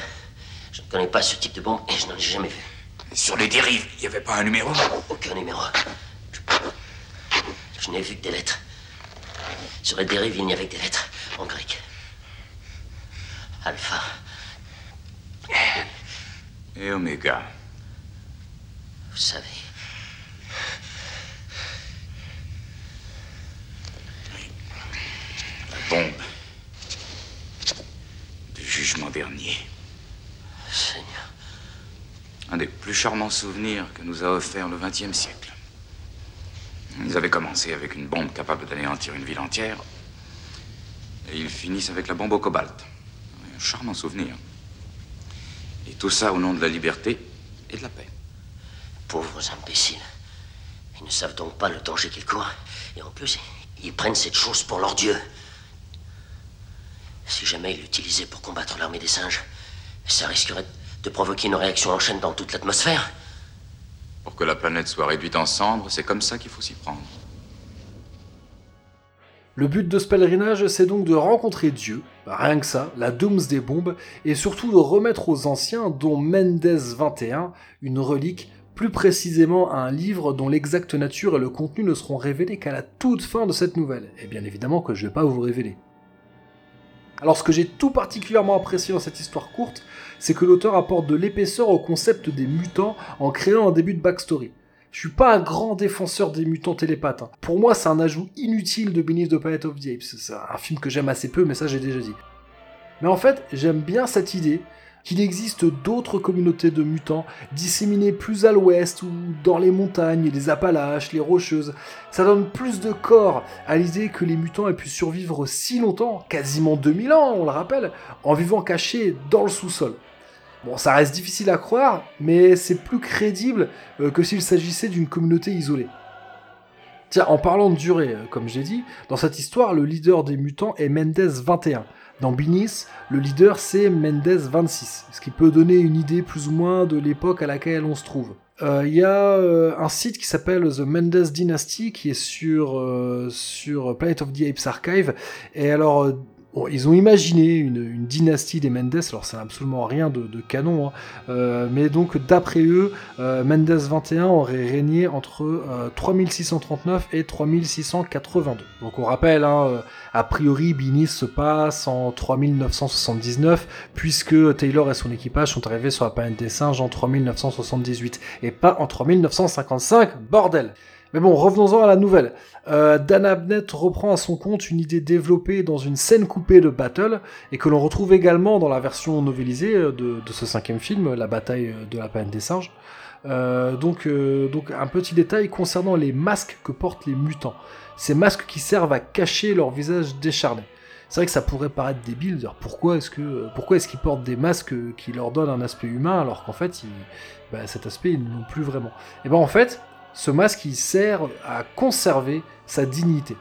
Je ne connais pas ce type de bombe et je n'en ai jamais vu. Et sur les dérives, il n'y avait pas un numéro ? Aucun numéro. Je n'ai vu que des lettres. Sur les dérives, il n'y avait que des lettres en grec. Alpha. Et Oméga. Vous savez. La bombe. Du jugement dernier. Seigneur. Un des plus charmants souvenirs que nous a offert le XXe siècle. Ils avaient commencé avec une bombe capable d'anéantir une ville entière. Et ils finissent avec la bombe au cobalt. Un charmant souvenir. Et tout ça au nom de la liberté et de la paix. Pauvres imbéciles. Ils ne savent donc pas le danger qu'ils courent. Et en plus, ils prennent cette chose pour leur dieu. Si jamais ils l'utilisaient pour combattre l'armée des singes, ça risquerait de provoquer une réaction en chaîne dans toute l'atmosphère. Pour que la planète soit réduite en cendres, c'est comme ça qu'il faut s'y prendre. Le but de ce pèlerinage, c'est donc de rencontrer Dieu, rien que ça, la Doomsday Bomb, et surtout de remettre aux anciens, dont Mendes vingt et un, une relique, plus précisément un livre dont l'exacte nature et le contenu ne seront révélés qu'à la toute fin de cette nouvelle, et bien évidemment que je ne vais pas vous révéler. Alors ce que j'ai tout particulièrement apprécié dans cette histoire courte, c'est que l'auteur apporte de l'épaisseur au concept des mutants en créant un début de backstory. Je suis pas un grand défenseur des mutants télépathes. Hein. Pour moi, c'est un ajout inutile de Beneath The Planet of the Apes. C'est un film que j'aime assez peu, mais ça j'ai déjà dit. Mais en fait, j'aime bien cette idée qu'il existe d'autres communautés de mutants disséminées plus à l'ouest ou dans les montagnes, les Appalaches, les Rocheuses. Ça donne plus de corps à l'idée que les mutants aient pu survivre si longtemps, quasiment deux mille ans, on le rappelle, en vivant cachés dans le sous-sol. Bon, ça reste difficile à croire, mais c'est plus crédible que s'il s'agissait d'une communauté isolée. Tiens, en parlant de durée, comme j'ai dit, dans cette histoire, le leader des mutants est Mendes vingt et un. Dans Beneath, le leader c'est Mendes vingt-six, ce qui peut donner une idée plus ou moins de l'époque à laquelle on se trouve. Il euh, y a euh, un site qui s'appelle The Mendes Dynasty qui est sur, euh, sur Planet of the Apes Archive, et alors... Euh, Bon, ils ont imaginé une, une dynastie des Mendes, alors ça n'a absolument rien de, de canon, hein. euh, mais donc d'après eux, euh, Mendes vingt et un aurait régné entre euh, trois mille six cent trente-neuf et trois mille six cent quatre-vingt-deux. Donc on rappelle, hein, euh, a priori, Beneath se passe en trois mille neuf cent soixante-dix-neuf, puisque Taylor et son équipage sont arrivés sur la planète des singes en trois mille neuf cent soixante-dix-huit, et pas en trois mille neuf cent cinquante-cinq, bordel! Mais bon, revenons-en à la nouvelle. Euh, Dan Abnett reprend à son compte une idée développée dans une scène coupée de Battle, et que l'on retrouve également dans la version novelisée de, de ce cinquième film, La bataille de la planète des singes. Euh, donc, euh, donc un petit détail concernant les masques que portent les mutants. Ces masques qui servent à cacher leur visage décharné. C'est vrai que ça pourrait paraître débile, alors pourquoi est-ce que pourquoi est-ce qu'ils portent des masques qui leur donnent un aspect humain, alors qu'en fait, ils, bah, cet aspect, ils ne l'ont plus vraiment. Et ben en fait... Ce masque, il sert à conserver sa dignité.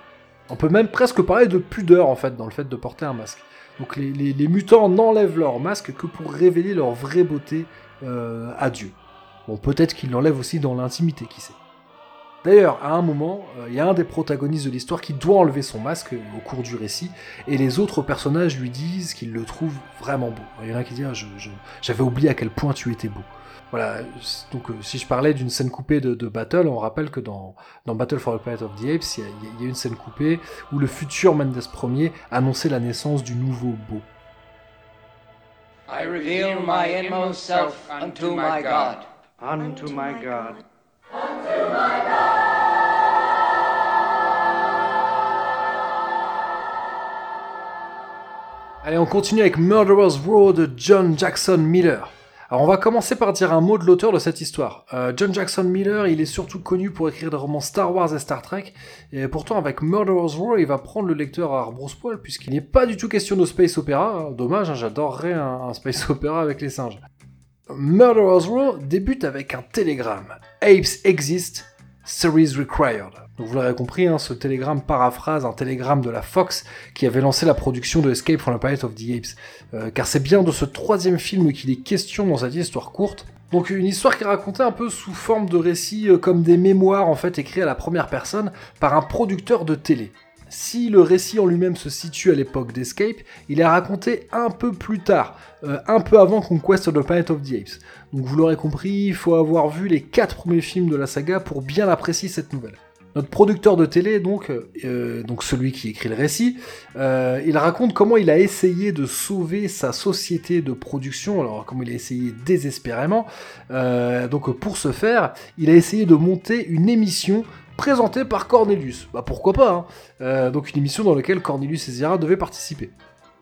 On peut même presque parler de pudeur, en fait, dans le fait de porter un masque. Donc les, les, les mutants n'enlèvent leur masque que pour révéler leur vraie beauté euh, à Dieu. Bon, peut-être qu'ils l'enlèvent aussi dans l'intimité, qui sait. D'ailleurs, à un moment, il y a un des protagonistes de l'histoire qui doit enlever son masque au cours du récit, et les autres personnages lui disent qu'ils le trouvent vraiment beau. Il y en a qui disent ah, je, je, j'avais oublié à quel point tu étais beau. Voilà, donc euh, si je parlais d'une scène coupée de, de Battle, on rappelle que dans, dans Battle for the Planet of the Apes, il y, y, y a une scène coupée où le futur Mendes Ier annonçait la naissance du nouveau beau. I reveal my inmost self unto my God. Unto my God. Unto my God. Allez, on continue avec Murderer's Row de John Jackson Miller. Alors on va commencer par dire un mot de l'auteur de cette histoire. Euh, John Jackson Miller, il est surtout connu pour écrire des romans Star Wars et Star Trek, et pourtant avec Murderer's Row, il va prendre le lecteur à rebrousse-poil, puisqu'il n'est pas du tout question de space opéra, hein. Dommage, hein, j'adorerais un, un space opéra avec les singes. Murderer's Row débute avec un télégramme. Apes exist, series required. Donc vous l'aurez compris, hein, ce télégramme paraphrase un télégramme de la Fox qui avait lancé la production de Escape from the Planet of the Apes. Euh, car c'est bien de ce troisième film qu'il est question dans cette histoire courte. Donc une histoire qui est racontée un peu sous forme de récits euh, comme des mémoires en fait écrits à la première personne par un producteur de télé. Si le récit en lui-même se situe à l'époque d'Escape, il est raconté un peu plus tard, euh, un peu avant Conquest of the Planet of the Apes. Donc vous l'aurez compris, il faut avoir vu les quatre premiers films de la saga pour bien apprécier cette nouvelle. Notre producteur de télé, donc, euh, donc celui qui écrit le récit, euh, il raconte comment il a essayé de sauver sa société de production, alors comment il a essayé désespérément. Euh, donc pour ce faire, il a essayé de monter une émission présentée par Cornelius. Bah pourquoi pas, hein. euh, Donc une émission dans laquelle Cornelius et Zira devaient participer.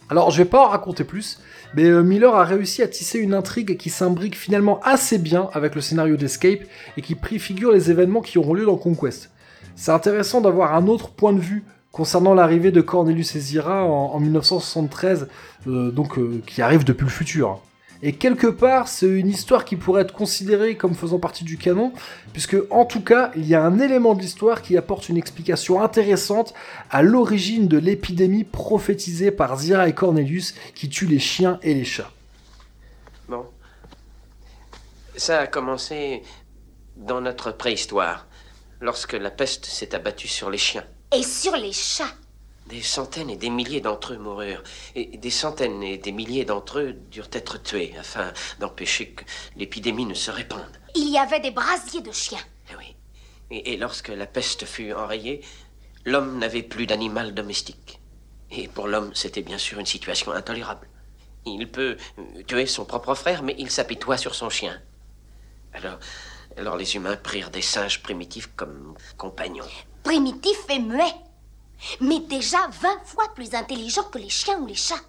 Alors, je vais pas en raconter plus, mais euh, Miller a réussi à tisser une intrigue qui s'imbrique finalement assez bien avec le scénario d'Escape et qui préfigure les événements qui auront lieu dans Conquest. C'est intéressant d'avoir un autre point de vue concernant l'arrivée de Cornelius et Zira en, en dix-neuf cent soixante-treize, euh, donc euh, qui arrive depuis le futur. Et quelque part, c'est une histoire qui pourrait être considérée comme faisant partie du canon, puisque en tout cas, il y a un élément de l'histoire qui apporte une explication intéressante à l'origine de l'épidémie prophétisée par Zira et Cornelius qui tue les chiens et les chats. Bon. Ça a commencé dans notre préhistoire, lorsque la peste s'est abattue sur les chiens. Et sur les chats. Des centaines et des milliers d'entre eux moururent, et des centaines et des milliers d'entre eux durent être tués, afin d'empêcher que l'épidémie ne se répande. Il y avait des brasiers de chiens. Et oui. Et, et lorsque la peste fut enrayée, l'homme n'avait plus d'animal domestique. Et pour l'homme, c'était bien sûr une situation intolérable. Il peut tuer son propre frère, mais il s'apitoie sur son chien. Alors, alors les humains prirent des singes primitifs comme compagnons. Primitifs et muets, mais déjà vingt fois plus intelligent que les chiens ou les chats.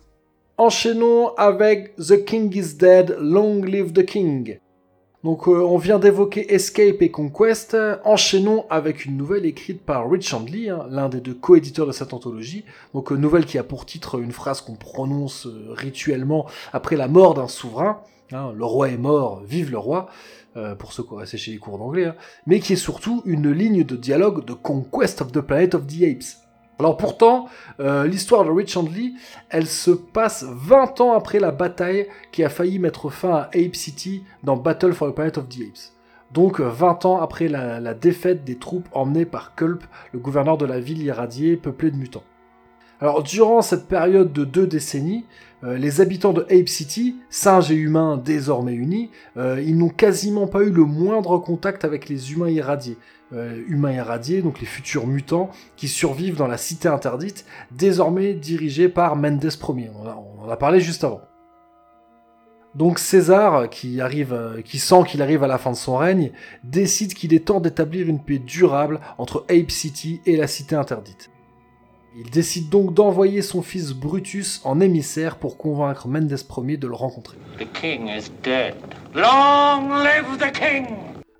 Enchaînons avec The King is Dead, Long Live the King. Donc euh, on vient d'évoquer Escape et Conquest, enchaînons avec une nouvelle écrite par Rich Handley, hein, l'un des deux co-éditeurs de cette anthologie, donc euh, nouvelle qui a pour titre une phrase qu'on prononce euh, rituellement après la mort d'un souverain, hein, le roi est mort, vive le roi, euh, pour ceux qui auraient séché les cours d'anglais, hein, mais qui est surtout une ligne de dialogue de Conquest of the Planet of the Apes. Alors pourtant, euh, l'histoire de Rich Handley, elle se passe vingt ans après la bataille qui a failli mettre fin à Ape City dans Battle for the Planet of the Apes. Donc vingt ans après la, la défaite des troupes emmenées par Culp, le gouverneur de la ville irradiée peuplée de mutants. Alors durant cette période de deux décennies, euh, les habitants de Ape City, singes et humains désormais unis, euh, ils n'ont quasiment pas eu le moindre contact avec les humains irradiés. Euh, humains irradiés, donc les futurs mutants qui survivent dans la cité interdite, désormais dirigée par Mendes Ier. On, a, on en a parlé juste avant. Donc César, qui, arrive, euh, qui sent qu'il arrive à la fin de son règne, décide qu'il est temps d'établir une paix durable entre Ape City et la cité interdite. Il décide donc d'envoyer son fils Brutus en émissaire pour convaincre Mendes Ier de le rencontrer. The king is dead. Long live the king!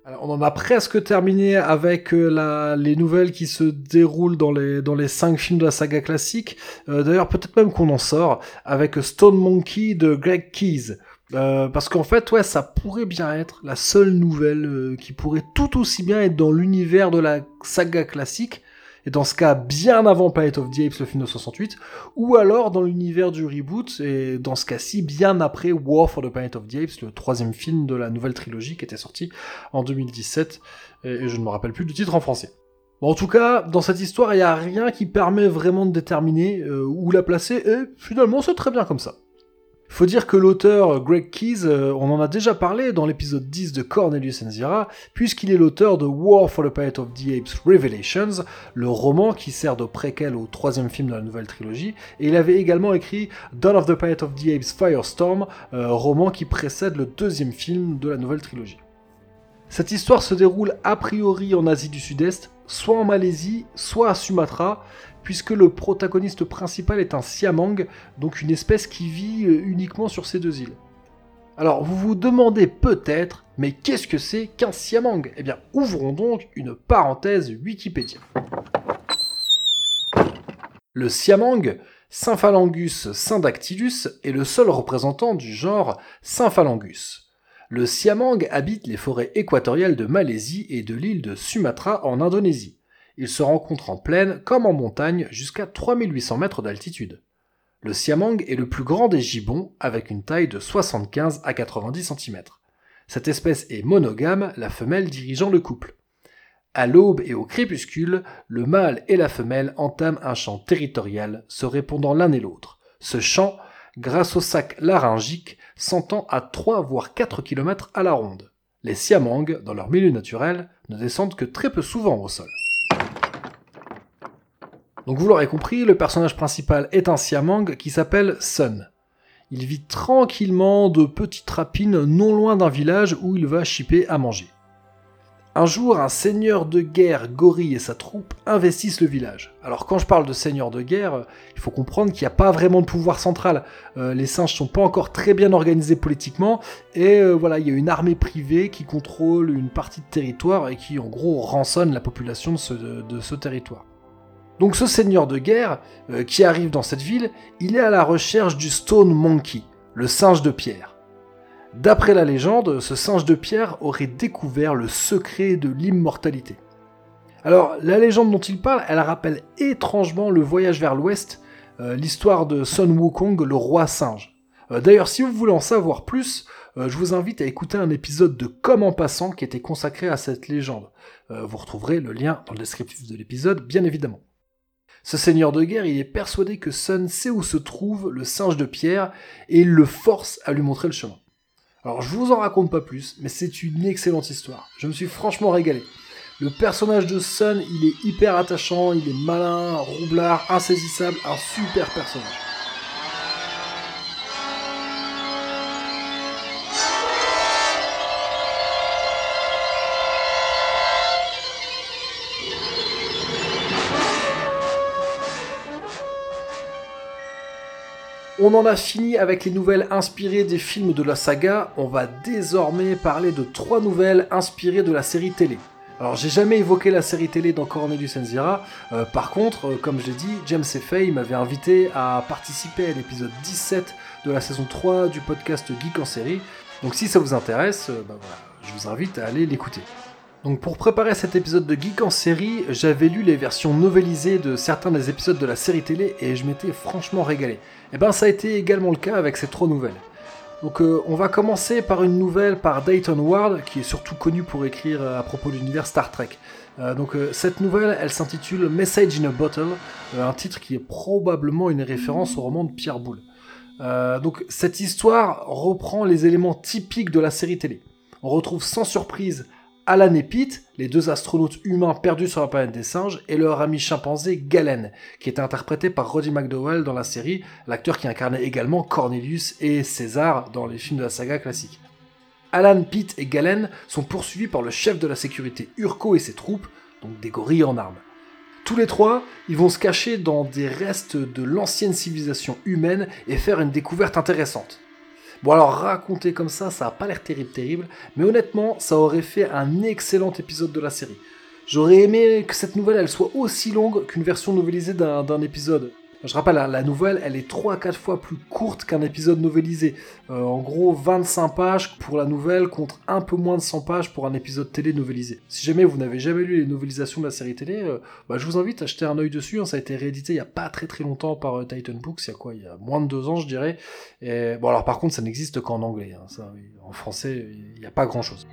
Alors, on en a presque terminé avec la, les nouvelles qui se déroulent dans les, dans les cinq films de la saga classique. Euh, d'ailleurs, peut-être même qu'on en sort avec Stone Monkey de Greg Keyes. Euh, parce qu'en fait, ouais, ça pourrait bien être la seule nouvelle euh, qui pourrait tout aussi bien être dans l'univers de la saga classique et dans ce cas bien avant Planet of the Apes, le film de soixante-huit, ou alors dans l'univers du reboot, et dans ce cas-ci bien après War for the Planet of the Apes, le troisième film de la nouvelle trilogie qui était sorti en deux mille dix-sept, et je ne me rappelle plus du titre en français. En tout cas, dans cette histoire, il n'y a rien qui permet vraiment de déterminer euh, où la placer, et finalement c'est très bien comme ça. Faut dire que l'auteur Greg Keyes, on en a déjà parlé dans l'épisode dix de Cornelius et Zira, puisqu'il est l'auteur de War for the Planet of the Apes Revelations, le roman qui sert de préquel au troisième film de la nouvelle trilogie, et il avait également écrit Dawn of the Planet of the Apes Firestorm, euh, roman qui précède le deuxième film de la nouvelle trilogie. Cette histoire se déroule a priori en Asie du Sud-Est, soit en Malaisie, soit à Sumatra, puisque le protagoniste principal est un siamang, donc une espèce qui vit uniquement sur ces deux îles. Alors vous vous demandez peut-être, mais qu'est-ce que c'est qu'un siamang ? Eh bien ouvrons donc une parenthèse Wikipédia. Le siamang, Symphalangus syndactylus, est le seul représentant du genre Symphalangus. Le siamang habite les forêts équatoriales de Malaisie et de l'île de Sumatra en Indonésie. Il se rencontre en plaine comme en montagne jusqu'à trois mille huit cents mètres d'altitude. Le siamang est le plus grand des gibbons avec une taille de soixante-quinze à quatre-vingt-dix centimètres. Cette espèce est monogame, la femelle dirigeant le couple. À l'aube et au crépuscule, le mâle et la femelle entament un chant territorial se répondant l'un et l'autre. Ce chant, grâce au sac laryngique, s'entend à trois voire quatre kilomètres à la ronde. Les siamangs, dans leur milieu naturel, ne descendent que très peu souvent au sol. Donc vous l'aurez compris, le personnage principal est un siamang qui s'appelle Sun. Il vit tranquillement de petites rapines non loin d'un village où il va chipper à manger. Un jour, un seigneur de guerre, Gorille et sa troupe investissent le village. Alors quand je parle de seigneur de guerre, il faut comprendre qu'il n'y a pas vraiment de pouvoir central. Euh, les singes ne sont pas encore très bien organisés politiquement, et euh, voilà, il y a une armée privée qui contrôle une partie de territoire et qui en gros rançonne la population de ce, de, de ce territoire. Donc ce seigneur de guerre, euh, qui arrive dans cette ville, il est à la recherche du Stone Monkey, le singe de pierre. D'après la légende, ce singe de pierre aurait découvert le secret de l'immortalité. Alors, la légende dont il parle, elle rappelle étrangement le voyage vers l'ouest, euh, l'histoire de Sun Wukong, le roi singe. Euh, d'ailleurs, si vous voulez en savoir plus, euh, je vous invite à écouter un épisode de Comme en passant qui était consacré à cette légende. Euh, vous retrouverez le lien dans le descriptif de l'épisode, bien évidemment. Ce seigneur de guerre, il est persuadé que Sun sait où se trouve le singe de pierre et il le force à lui montrer le chemin. Alors je vous en raconte pas plus, mais c'est une excellente histoire. Je me suis franchement régalé. Le personnage de Sun, il est hyper attachant, il est malin, roublard, insaisissable, un super personnage. On en a fini avec les nouvelles inspirées des films de la saga, on va désormais parler de trois nouvelles inspirées de la série télé. Alors j'ai jamais évoqué la série télé dans Cornelius et Zira, euh, par contre, euh, comme je l'ai dit, James Efeil m'avait invité à participer à l'épisode dix-sept de la saison trois du podcast Geek en série, donc si ça vous intéresse, euh, bah voilà, je vous invite à aller l'écouter. Donc pour préparer cet épisode de Geek en série, j'avais lu les versions novelisées de certains des épisodes de la série télé et je m'étais franchement régalé. Et ben ça a été également le cas avec ces trois nouvelles. Donc euh, on va commencer par une nouvelle par Dayton Ward, qui est surtout connu pour écrire à propos de l'univers Star Trek. Euh, donc euh, cette nouvelle, elle s'intitule Message in a Bottle, euh, un titre qui est probablement une référence au roman de Pierre Boulle. Euh, donc cette histoire reprend les éléments typiques de la série télé. On retrouve sans surprise Alan et Pete, les deux astronautes humains perdus sur la planète des singes, et leur ami chimpanzé Galen, qui était interprété par Roddy McDowell dans la série, l'acteur qui incarnait également Cornelius et César dans les films de la saga classique. Alan, Pete et Galen sont poursuivis par le chef de la sécurité Urko et ses troupes, donc des gorilles en armes. Tous les trois, ils vont se cacher dans des restes de l'ancienne civilisation humaine et faire une découverte intéressante. Bon alors, raconter comme ça, ça n'a pas l'air terrible terrible, mais honnêtement, ça aurait fait un excellent épisode de la série. J'aurais aimé que cette nouvelle, elle soit aussi longue qu'une version novelisée d'un, d'un épisode. Je rappelle, la nouvelle, elle est trois à quatre fois plus courte qu'un épisode novelisé. Euh, en gros, vingt-cinq pages pour la nouvelle contre un peu moins de cent pages pour un épisode télé novelisé. Si jamais vous n'avez jamais lu les novelisations de la série télé, euh, bah, je vous invite à jeter un œil dessus. Hein. Ça a été réédité il n'y a pas très très longtemps par euh, Titan Books, il y a quoi, il y a moins de deux ans, je dirais. Et, bon, alors par contre, ça n'existe qu'en anglais. Hein. Ça, en français, il n'y a pas grand-chose.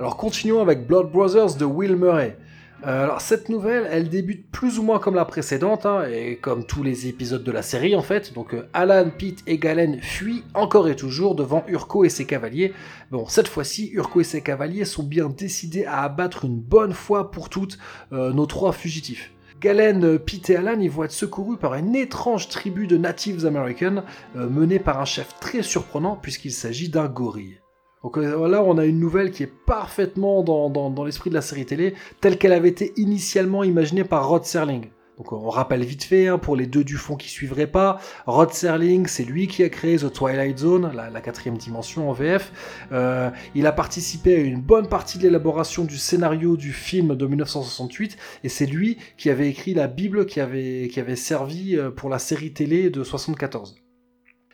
Alors continuons avec Blood Brothers de Will Murray. Euh, alors cette nouvelle, elle débute plus ou moins comme la précédente, hein, et comme tous les épisodes de la série en fait. Donc euh, Alan, Pete et Galen fuient encore et toujours devant Urko et ses cavaliers. Bon, cette fois-ci, Urko et ses cavaliers sont bien décidés à abattre une bonne fois pour toutes euh, nos trois fugitifs. Galen, Pete et Alan y vont être secourus par une étrange tribu de Natives Americans, euh, menée par un chef très surprenant puisqu'il s'agit d'un gorille. Donc là, on a une nouvelle qui est parfaitement dans, dans, dans l'esprit de la série télé, telle qu'elle avait été initialement imaginée par Rod Serling. Donc on rappelle vite fait, hein, pour les deux du fond qui suivraient pas, Rod Serling, c'est lui qui a créé The Twilight Zone, la, la quatrième dimension en V F. Euh, il a participé à une bonne partie de l'élaboration du scénario du film de dix-neuf cent soixante-huit, et c'est lui qui avait écrit la Bible qui avait, qui avait servi pour la série télé de soixante-quatorze.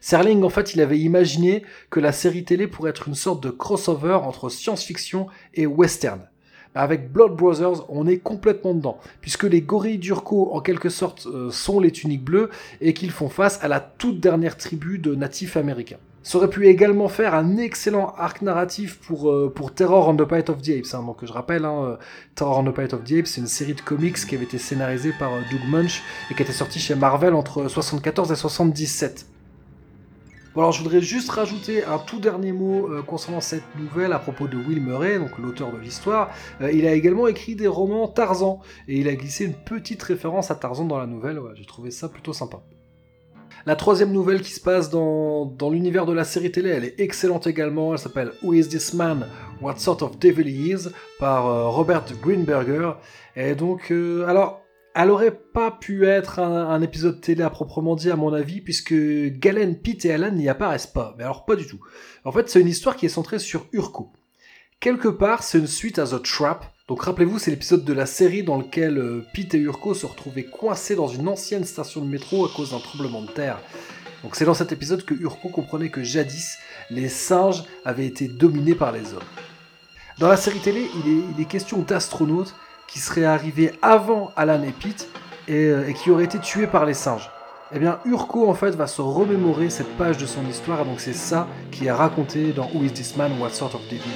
Serling, en fait, il avait imaginé que la série télé pourrait être une sorte de crossover entre science-fiction et western. Avec Blood Brothers, on est complètement dedans, puisque les gorilles d'Urko, en quelque sorte, euh, sont les tuniques bleues et qu'ils font face à la toute dernière tribu de natifs américains. Ça aurait pu également faire un excellent arc narratif pour, euh, pour Terror on the Planet of the Apes. Hein. Donc je rappelle, hein, Terror on the Planet of the Apes, c'est une série de comics qui avait été scénarisée par euh, Doug Munch et qui était sortie chez Marvel entre soixante-quatorze et soixante-dix-sept. Bon, alors je voudrais juste rajouter un tout dernier mot euh, concernant cette nouvelle à propos de Will Murray, donc l'auteur de l'histoire. Euh, il a également écrit des romans Tarzan, et il a glissé une petite référence à Tarzan dans la nouvelle, ouais, j'ai trouvé ça plutôt sympa. La troisième nouvelle qui se passe dans, dans l'univers de la série télé, elle est excellente également, elle s'appelle Who is this man? What sort of devil he is? Par euh, Robert Greenberger, et donc, euh, alors... Elle aurait pas pu être un, un épisode télé à proprement dit, à mon avis, puisque Galen, Pete et Alan n'y apparaissent pas. Mais alors, pas du tout. En fait, c'est une histoire qui est centrée sur Urko. Quelque part, c'est une suite à The Trap. Donc, rappelez-vous, c'est l'épisode de la série dans lequel euh, Pete et Urko se retrouvaient coincés dans une ancienne station de métro à cause d'un tremblement de terre. Donc, c'est dans cet épisode que Urko comprenait que jadis, les singes avaient été dominés par les hommes. Dans la série télé, il est, il est question d'astronautes qui serait arrivé avant Alan et Pete et, et qui aurait été tué par les singes. Eh bien, Urko, en fait, va se remémorer cette page de son histoire, donc c'est ça qui est raconté dans Who is this man? What sort of devil?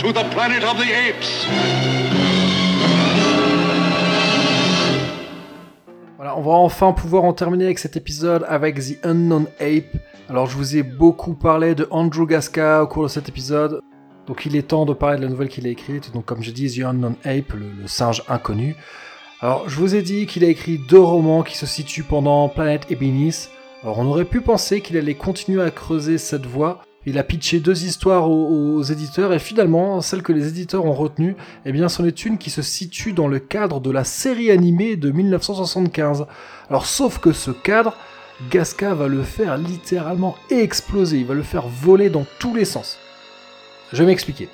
To the Planet of the Apes. Voilà, on va enfin pouvoir en terminer avec cet épisode avec The Unknown Ape. Alors je vous ai beaucoup parlé de Andrew Gaska au cours de cet épisode, donc il est temps de parler de la nouvelle qu'il a écrite. Donc comme j'ai dit, The Unknown Ape, le, le singe inconnu. Alors je vous ai dit qu'il a écrit deux romans qui se situent pendant Planète et Beneath. Alors on aurait pu penser qu'il allait continuer à creuser cette voie. Il a pitché deux histoires aux, aux éditeurs, et finalement, celle que les éditeurs ont retenue, eh bien, c'en est une qui se situe dans le cadre de la série animée de dix-neuf cent soixante-quinze. Alors, sauf que ce cadre, Gaska va le faire littéralement exploser, il va le faire voler dans tous les sens. Je vais m'expliquer.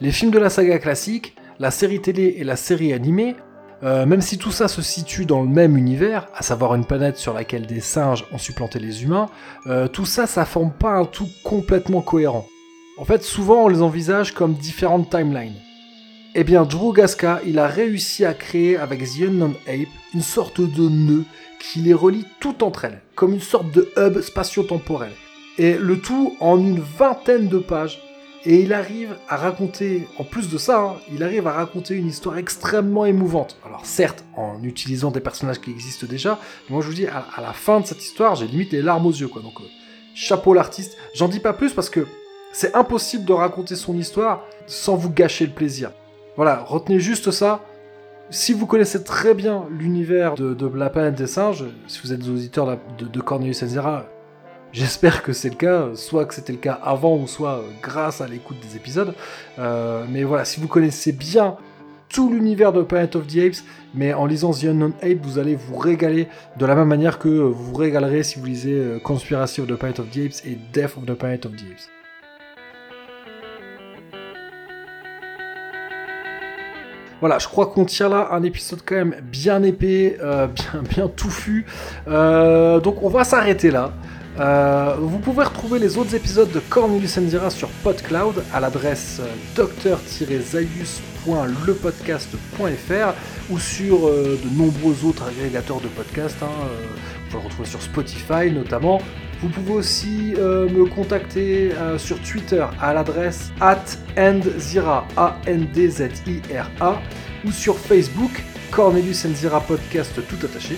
Les films de la saga classique, la série télé et la série animée, Euh, même si tout ça se situe dans le même univers, à savoir une planète sur laquelle des singes ont supplanté les humains, euh, tout ça, ça forme pas un tout complètement cohérent. En fait, souvent, on les envisage comme différentes timelines. Eh bien, Drew Gaska, il a réussi à créer avec The Unknown Ape une sorte de nœud qui les relie toutes entre elles, comme une sorte de hub spatio-temporel. Et le tout en une vingtaine de pages. Et il arrive à raconter, en plus de ça, hein, il arrive à raconter une histoire extrêmement émouvante. Alors certes, en utilisant des personnages qui existent déjà, mais moi je vous dis, à, à la fin de cette histoire, j'ai limite les larmes aux yeux, quoi. Donc, euh, chapeau l'artiste. J'en dis pas plus parce que c'est impossible de raconter son histoire sans vous gâcher le plaisir. Voilà, retenez juste ça. Si vous connaissez très bien l'univers de, de la planète des singes, si vous êtes auditeurs de, de, de Cornelius et Zira, J'espère que c'est le cas, soit que c'était le cas avant ou soit grâce à l'écoute des épisodes. Euh, mais voilà, si vous connaissez bien tout l'univers de Planet of the Apes, mais en lisant The Unknown Ape, vous allez vous régaler de la même manière que vous vous régalerez si vous lisez Conspiracy of the Planet of the Apes et Death of the Planet of the Apes. Voilà, je crois qu'on tient là un épisode quand même bien épais, euh, bien, bien touffu. Euh, donc on va s'arrêter là. Euh, vous pouvez retrouver les autres épisodes de Cornelius et Zira sur PodCloud à l'adresse docteur tiret zaius point le podcast point f r ou sur euh, de nombreux autres agrégateurs de podcasts. Hein, euh, vous le retrouvez sur Spotify notamment. Vous pouvez aussi euh, me contacter euh, sur Twitter à l'adresse at and zira, A N D Z I R A, ou sur Facebook Cornelius et Zira Podcast tout attaché.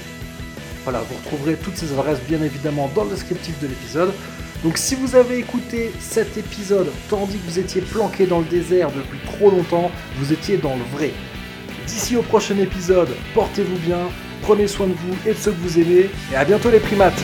Voilà, vous retrouverez toutes ces adresses bien évidemment dans le descriptif de l'épisode. Donc si vous avez écouté cet épisode tandis que vous étiez planqué dans le désert depuis trop longtemps, vous étiez dans le vrai. D'ici au prochain épisode, portez-vous bien, prenez soin de vous et de ceux que vous aimez, et à bientôt les primates!